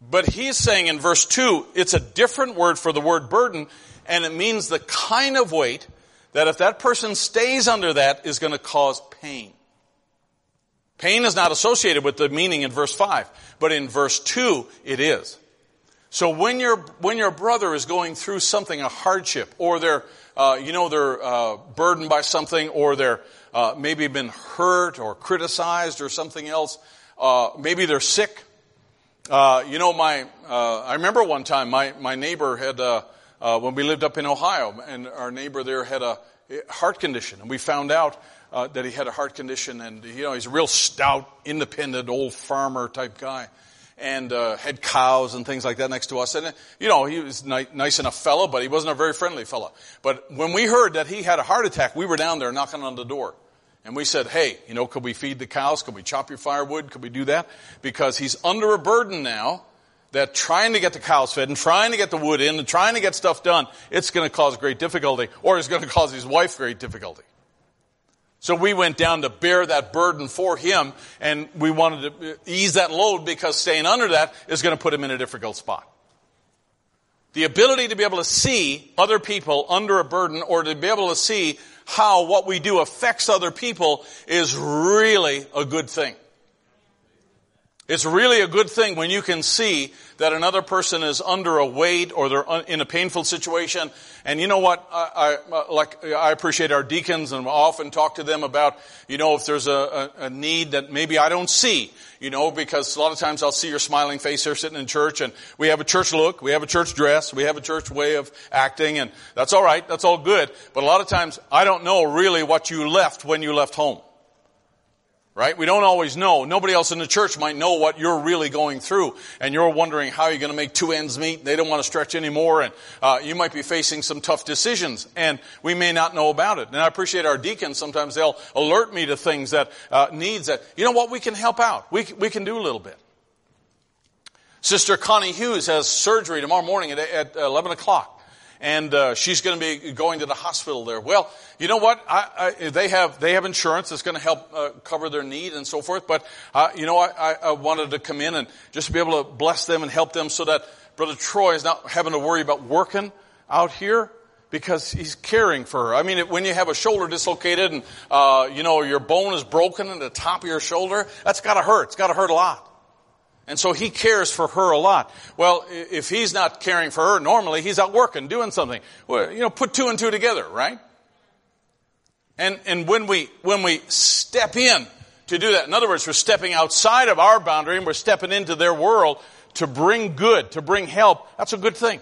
But he's saying in verse 2, it's a different word for the word burden, and it means the kind of weight that if that person stays under that is going to cause pain. Pain is not associated with the meaning in verse 5, but in verse 2 it is. So when your brother is going through something, a hardship, or they're burdened by something, or they're maybe been hurt or criticized or something else, maybe they're sick. I remember one time my neighbor had when we lived up in Ohio, and our neighbor there had a heart condition, and we found out that he had a heart condition, and he's a real stout, independent, old farmer type guy. And had cows and things like that next to us. And, he was nice enough fellow, but he wasn't a very friendly fellow. But when we heard that he had a heart attack, we were down there knocking on the door. And we said, hey, could we feed the cows? Could we chop your firewood? Could we do that? Because he's under a burden now that trying to get the cows fed and trying to get the wood in and trying to get stuff done, it's going to cause great difficulty, or it's going to cause his wife great difficulty. So we went down to bear that burden for him, and we wanted to ease that load, because staying under that is going to put him in a difficult spot. The ability to be able to see other people under a burden, or to be able to see how what we do affects other people, is really a good thing. It's really a good thing when you can see that another person is under a weight, or they're in a painful situation. And you know what? I appreciate our deacons, and often talk to them about, if there's a need that maybe I don't see, because a lot of times I'll see your smiling face here sitting in church, and we have a church look, we have a church dress, we have a church way of acting, and that's all right, that's all good. But a lot of times I don't know really what you left when you left home. Right? We don't always know. Nobody else in the church might know what you're really going through. And you're wondering how you're going to make two ends meet. They don't want to stretch anymore. And you might be facing some tough decisions. And we may not know about it. And I appreciate our deacons. Sometimes they'll alert me to things that, needs that, we can help out. We can do a little bit. Sister Connie Hughes has surgery tomorrow morning at 11 o'clock. And she's going to be going to the hospital there. Well, you know what? They have insurance that's going to help cover their need and so forth. But I wanted to come in and just be able to bless them and help them, so that Brother Troy is not having to worry about working out here, because he's caring for her. I mean, when you have a shoulder dislocated and, your bone is broken in the top of your shoulder, that's gotta hurt. It's gotta hurt a lot. And so he cares for her a lot. Well, if he's not caring for her, normally he's out working, doing something. Well, put two and two together, right? And when we step in to do that, in other words, we're stepping outside of our boundary and we're stepping into their world to bring good, to bring help, that's a good thing.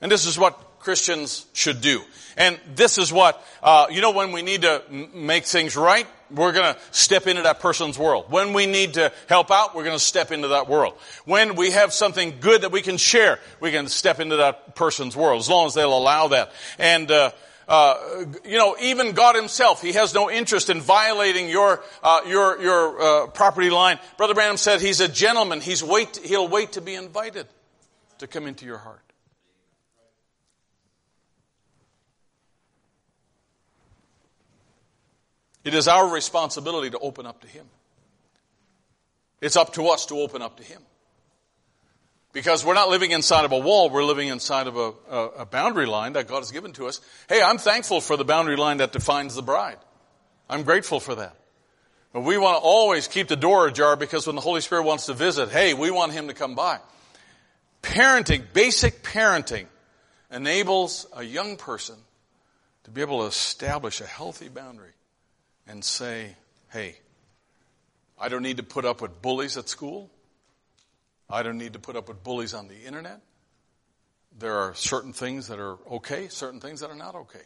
And this is what Christians should do. And this is what, when we need to make things right, we're going to step into that person's world. When we need to help out, we're going to step into that world. When we have something good that we can share, we can step into that person's world, as long as they'll allow that. And, even God himself, he has no interest in violating your property line. Brother Branham said he's a gentleman. He'll wait to be invited to come into your heart. It is our responsibility to open up to him. It's up to us to open up to him. Because we're not living inside of a wall, we're living inside of a boundary line that God has given to us. Hey, I'm thankful for the boundary line that defines the bride. I'm grateful for that. But we want to always keep the door ajar, because when the Holy Spirit wants to visit, hey, we want him to come by. Parenting, basic parenting, enables a young person to be able to establish a healthy boundary and say, hey, I don't need to put up with bullies at school. I don't need to put up with bullies on the internet. There are certain things that are okay, certain things that are not okay.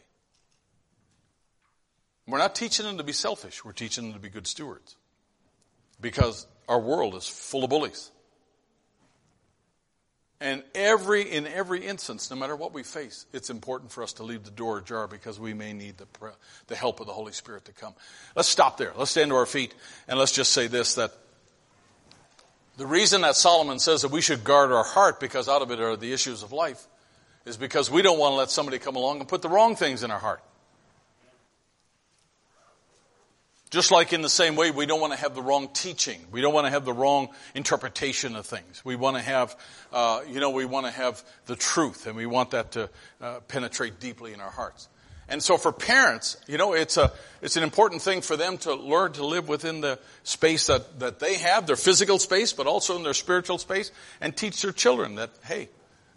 We're not teaching them to be selfish. We're teaching them to be good stewards, because our world is full of bullies. And in every instance, no matter what we face, it's important for us to leave the door ajar, because we may need the help of the Holy Spirit to come. Let's stop there. Let's stand to our feet, and let's just say this, that the reason that Solomon says that we should guard our heart, because out of it are the issues of life, is because we don't want to let somebody come along and put the wrong things in our heart. Just like in the same way, we don't want to have the wrong teaching. We don't want to have the wrong interpretation of things. We want to have, the truth, and we want that to penetrate deeply in our hearts. And so for parents, it's an important thing for them to learn to live within the space that they have, their physical space, but also in their spiritual space, and teach their children that, hey,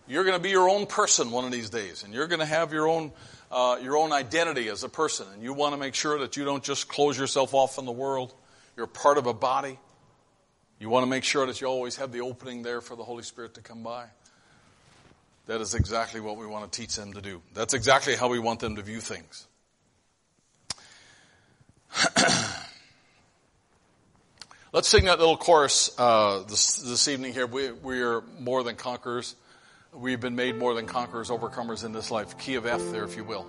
you're going to be your own person one of these days, and you're going to have your own identity as a person, and you want to make sure that you don't just close yourself off from the world. You're part of a body. You want to make sure that you always have the opening there for the Holy Spirit to come by. That is exactly what we want to teach them to do. That's exactly how we want them to view things. Let's sing that little chorus this evening here. We are more than conquerors. We've been made more than conquerors, overcomers in this life. Key of F there, if you will.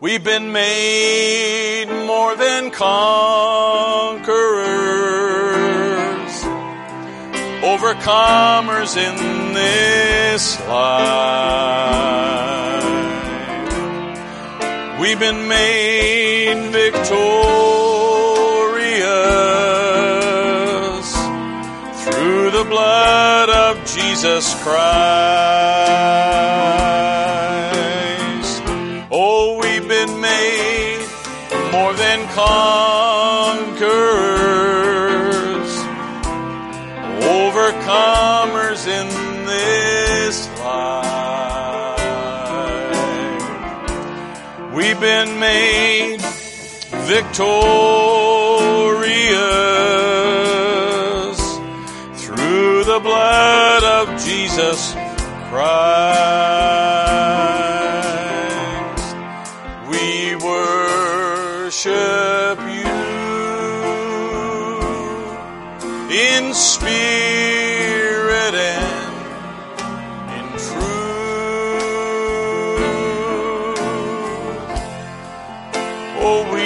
We've been made more than conquerors, overcomers in this life. We've been made victorious through the blood of Jesus Christ. Oh, we've been made more than conquerors, overcomers in this life. We've been made victorious through the blood of Jesus Christ. We worship you in spirit and in truth. Oh, we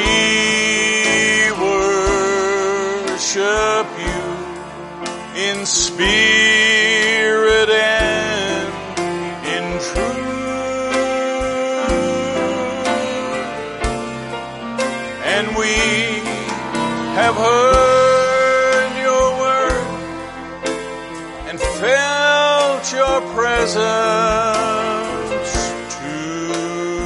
worship you in spirit and in truth. And we have heard your word and felt your presence too.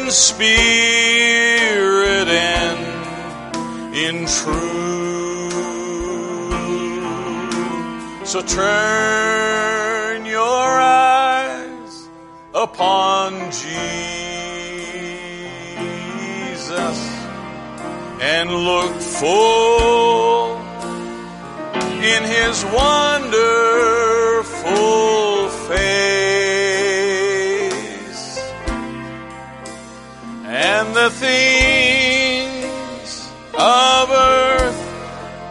in spirit and in truth. So turn your eyes upon Jesus and look full in His wonderful face, and the things of earth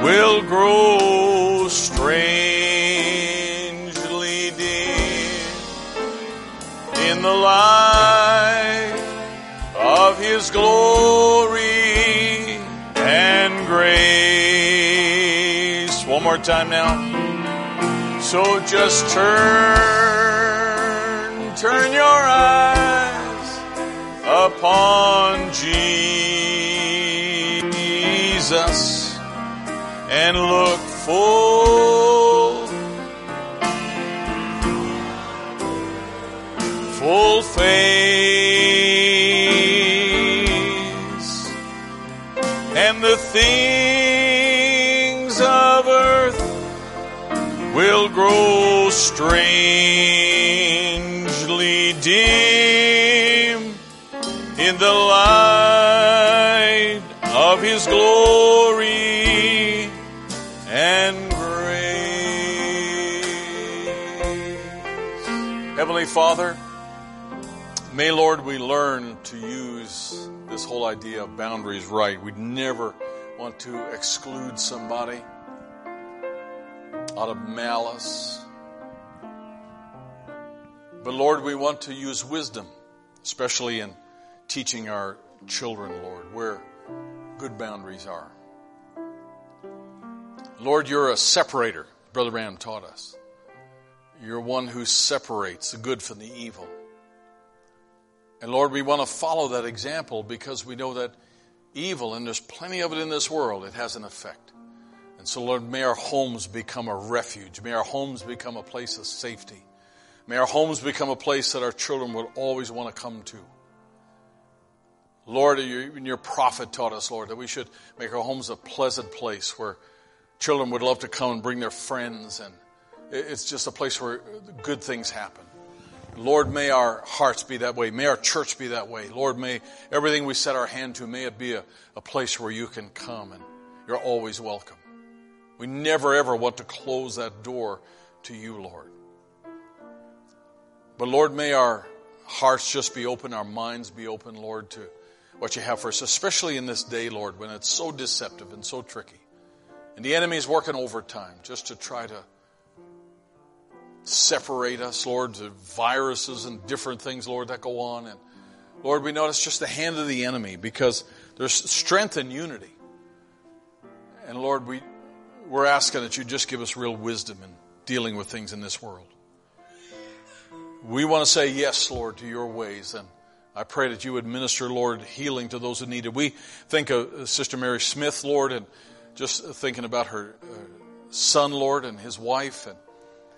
will grow strangely dim in the light of His glory and grace. One more time now. So just turn your eyes upon Jesus and look full face, and the things of earth will grow strangely dim in the light of His glory and grace. Heavenly Father, may, Lord, we learn to use this whole idea of boundaries right. We'd never want to exclude somebody out of malice. But, Lord, we want to use wisdom, especially in teaching our children, Lord, where good boundaries are. Lord, you're a separator. Brother Branham taught us. You're one who separates the good from the evil. And Lord, we want to follow that example because we know that evil, and there's plenty of it in this world, it has an effect. And so Lord, may our homes become a refuge. May our homes become a place of safety. May our homes become a place that our children will always want to come to. Lord, your prophet taught us, Lord, that we should make our homes a pleasant place where children would love to come and bring their friends. And it's just a place where good things happen. Lord, may our hearts be that way. May our church be that way. Lord, may everything we set our hand to, may it be a place where you can come and you're always welcome. We never, ever want to close that door to you, Lord. But Lord, may our hearts just be open, our minds be open, Lord, to what you have for us, especially in this day, Lord, when it's so deceptive and so tricky. And the enemy is working overtime just to try to separate us, Lord, to viruses and different things, Lord, that go on. And Lord, we know it's just the hand of the enemy because there's strength in unity. And Lord, we're asking that you just give us real wisdom in dealing with things in this world. We want to say yes, Lord, to your ways. And I pray that you would minister, Lord, healing to those who need it. We think of Sister Mary Smith, Lord, and just thinking about her son, Lord, and his wife. And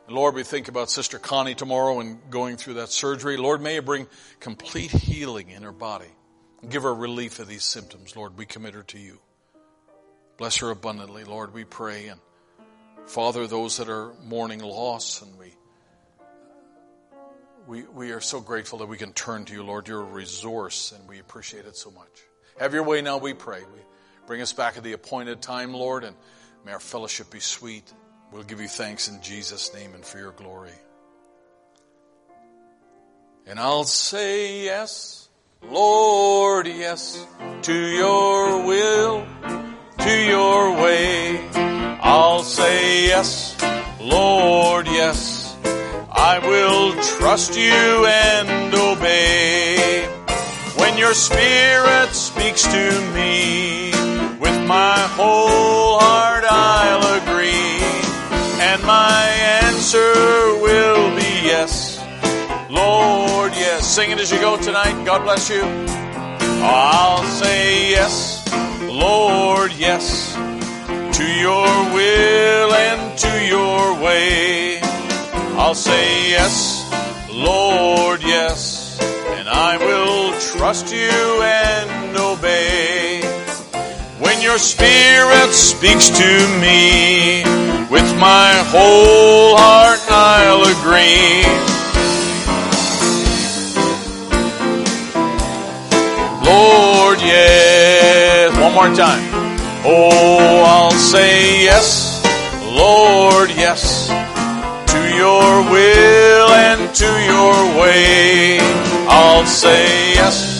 Lord, we think about Sister Connie tomorrow and going through that surgery. Lord, may you bring complete healing in her body. Give her relief of these symptoms, Lord. We commit her to you. Bless her abundantly, Lord, we pray. And Father, those that are mourning loss, and we are so grateful that we can turn to you, Lord. You're a resource, and we appreciate it so much. Have your way now, we pray. Bring us back at the appointed time, Lord, and may our fellowship be sweet. We'll give you thanks in Jesus' name and for your glory. And I'll say yes, Lord, yes, to your will, to your way. I'll say yes, Lord, yes, I will trust you and obey. When your Spirit speaks to me, with my whole heart I'll agree. And my answer will be yes, Lord, yes. Sing it as you go tonight. God bless you. I'll say yes, Lord, yes, to your will and to your way. I'll say yes, Lord, yes, and I will trust you and obey. When your Spirit speaks to me, with my whole heart I'll agree. Lord, yes. One more time. Oh, I'll say yes, Lord, yes, to your will and to your way. I'll say yes,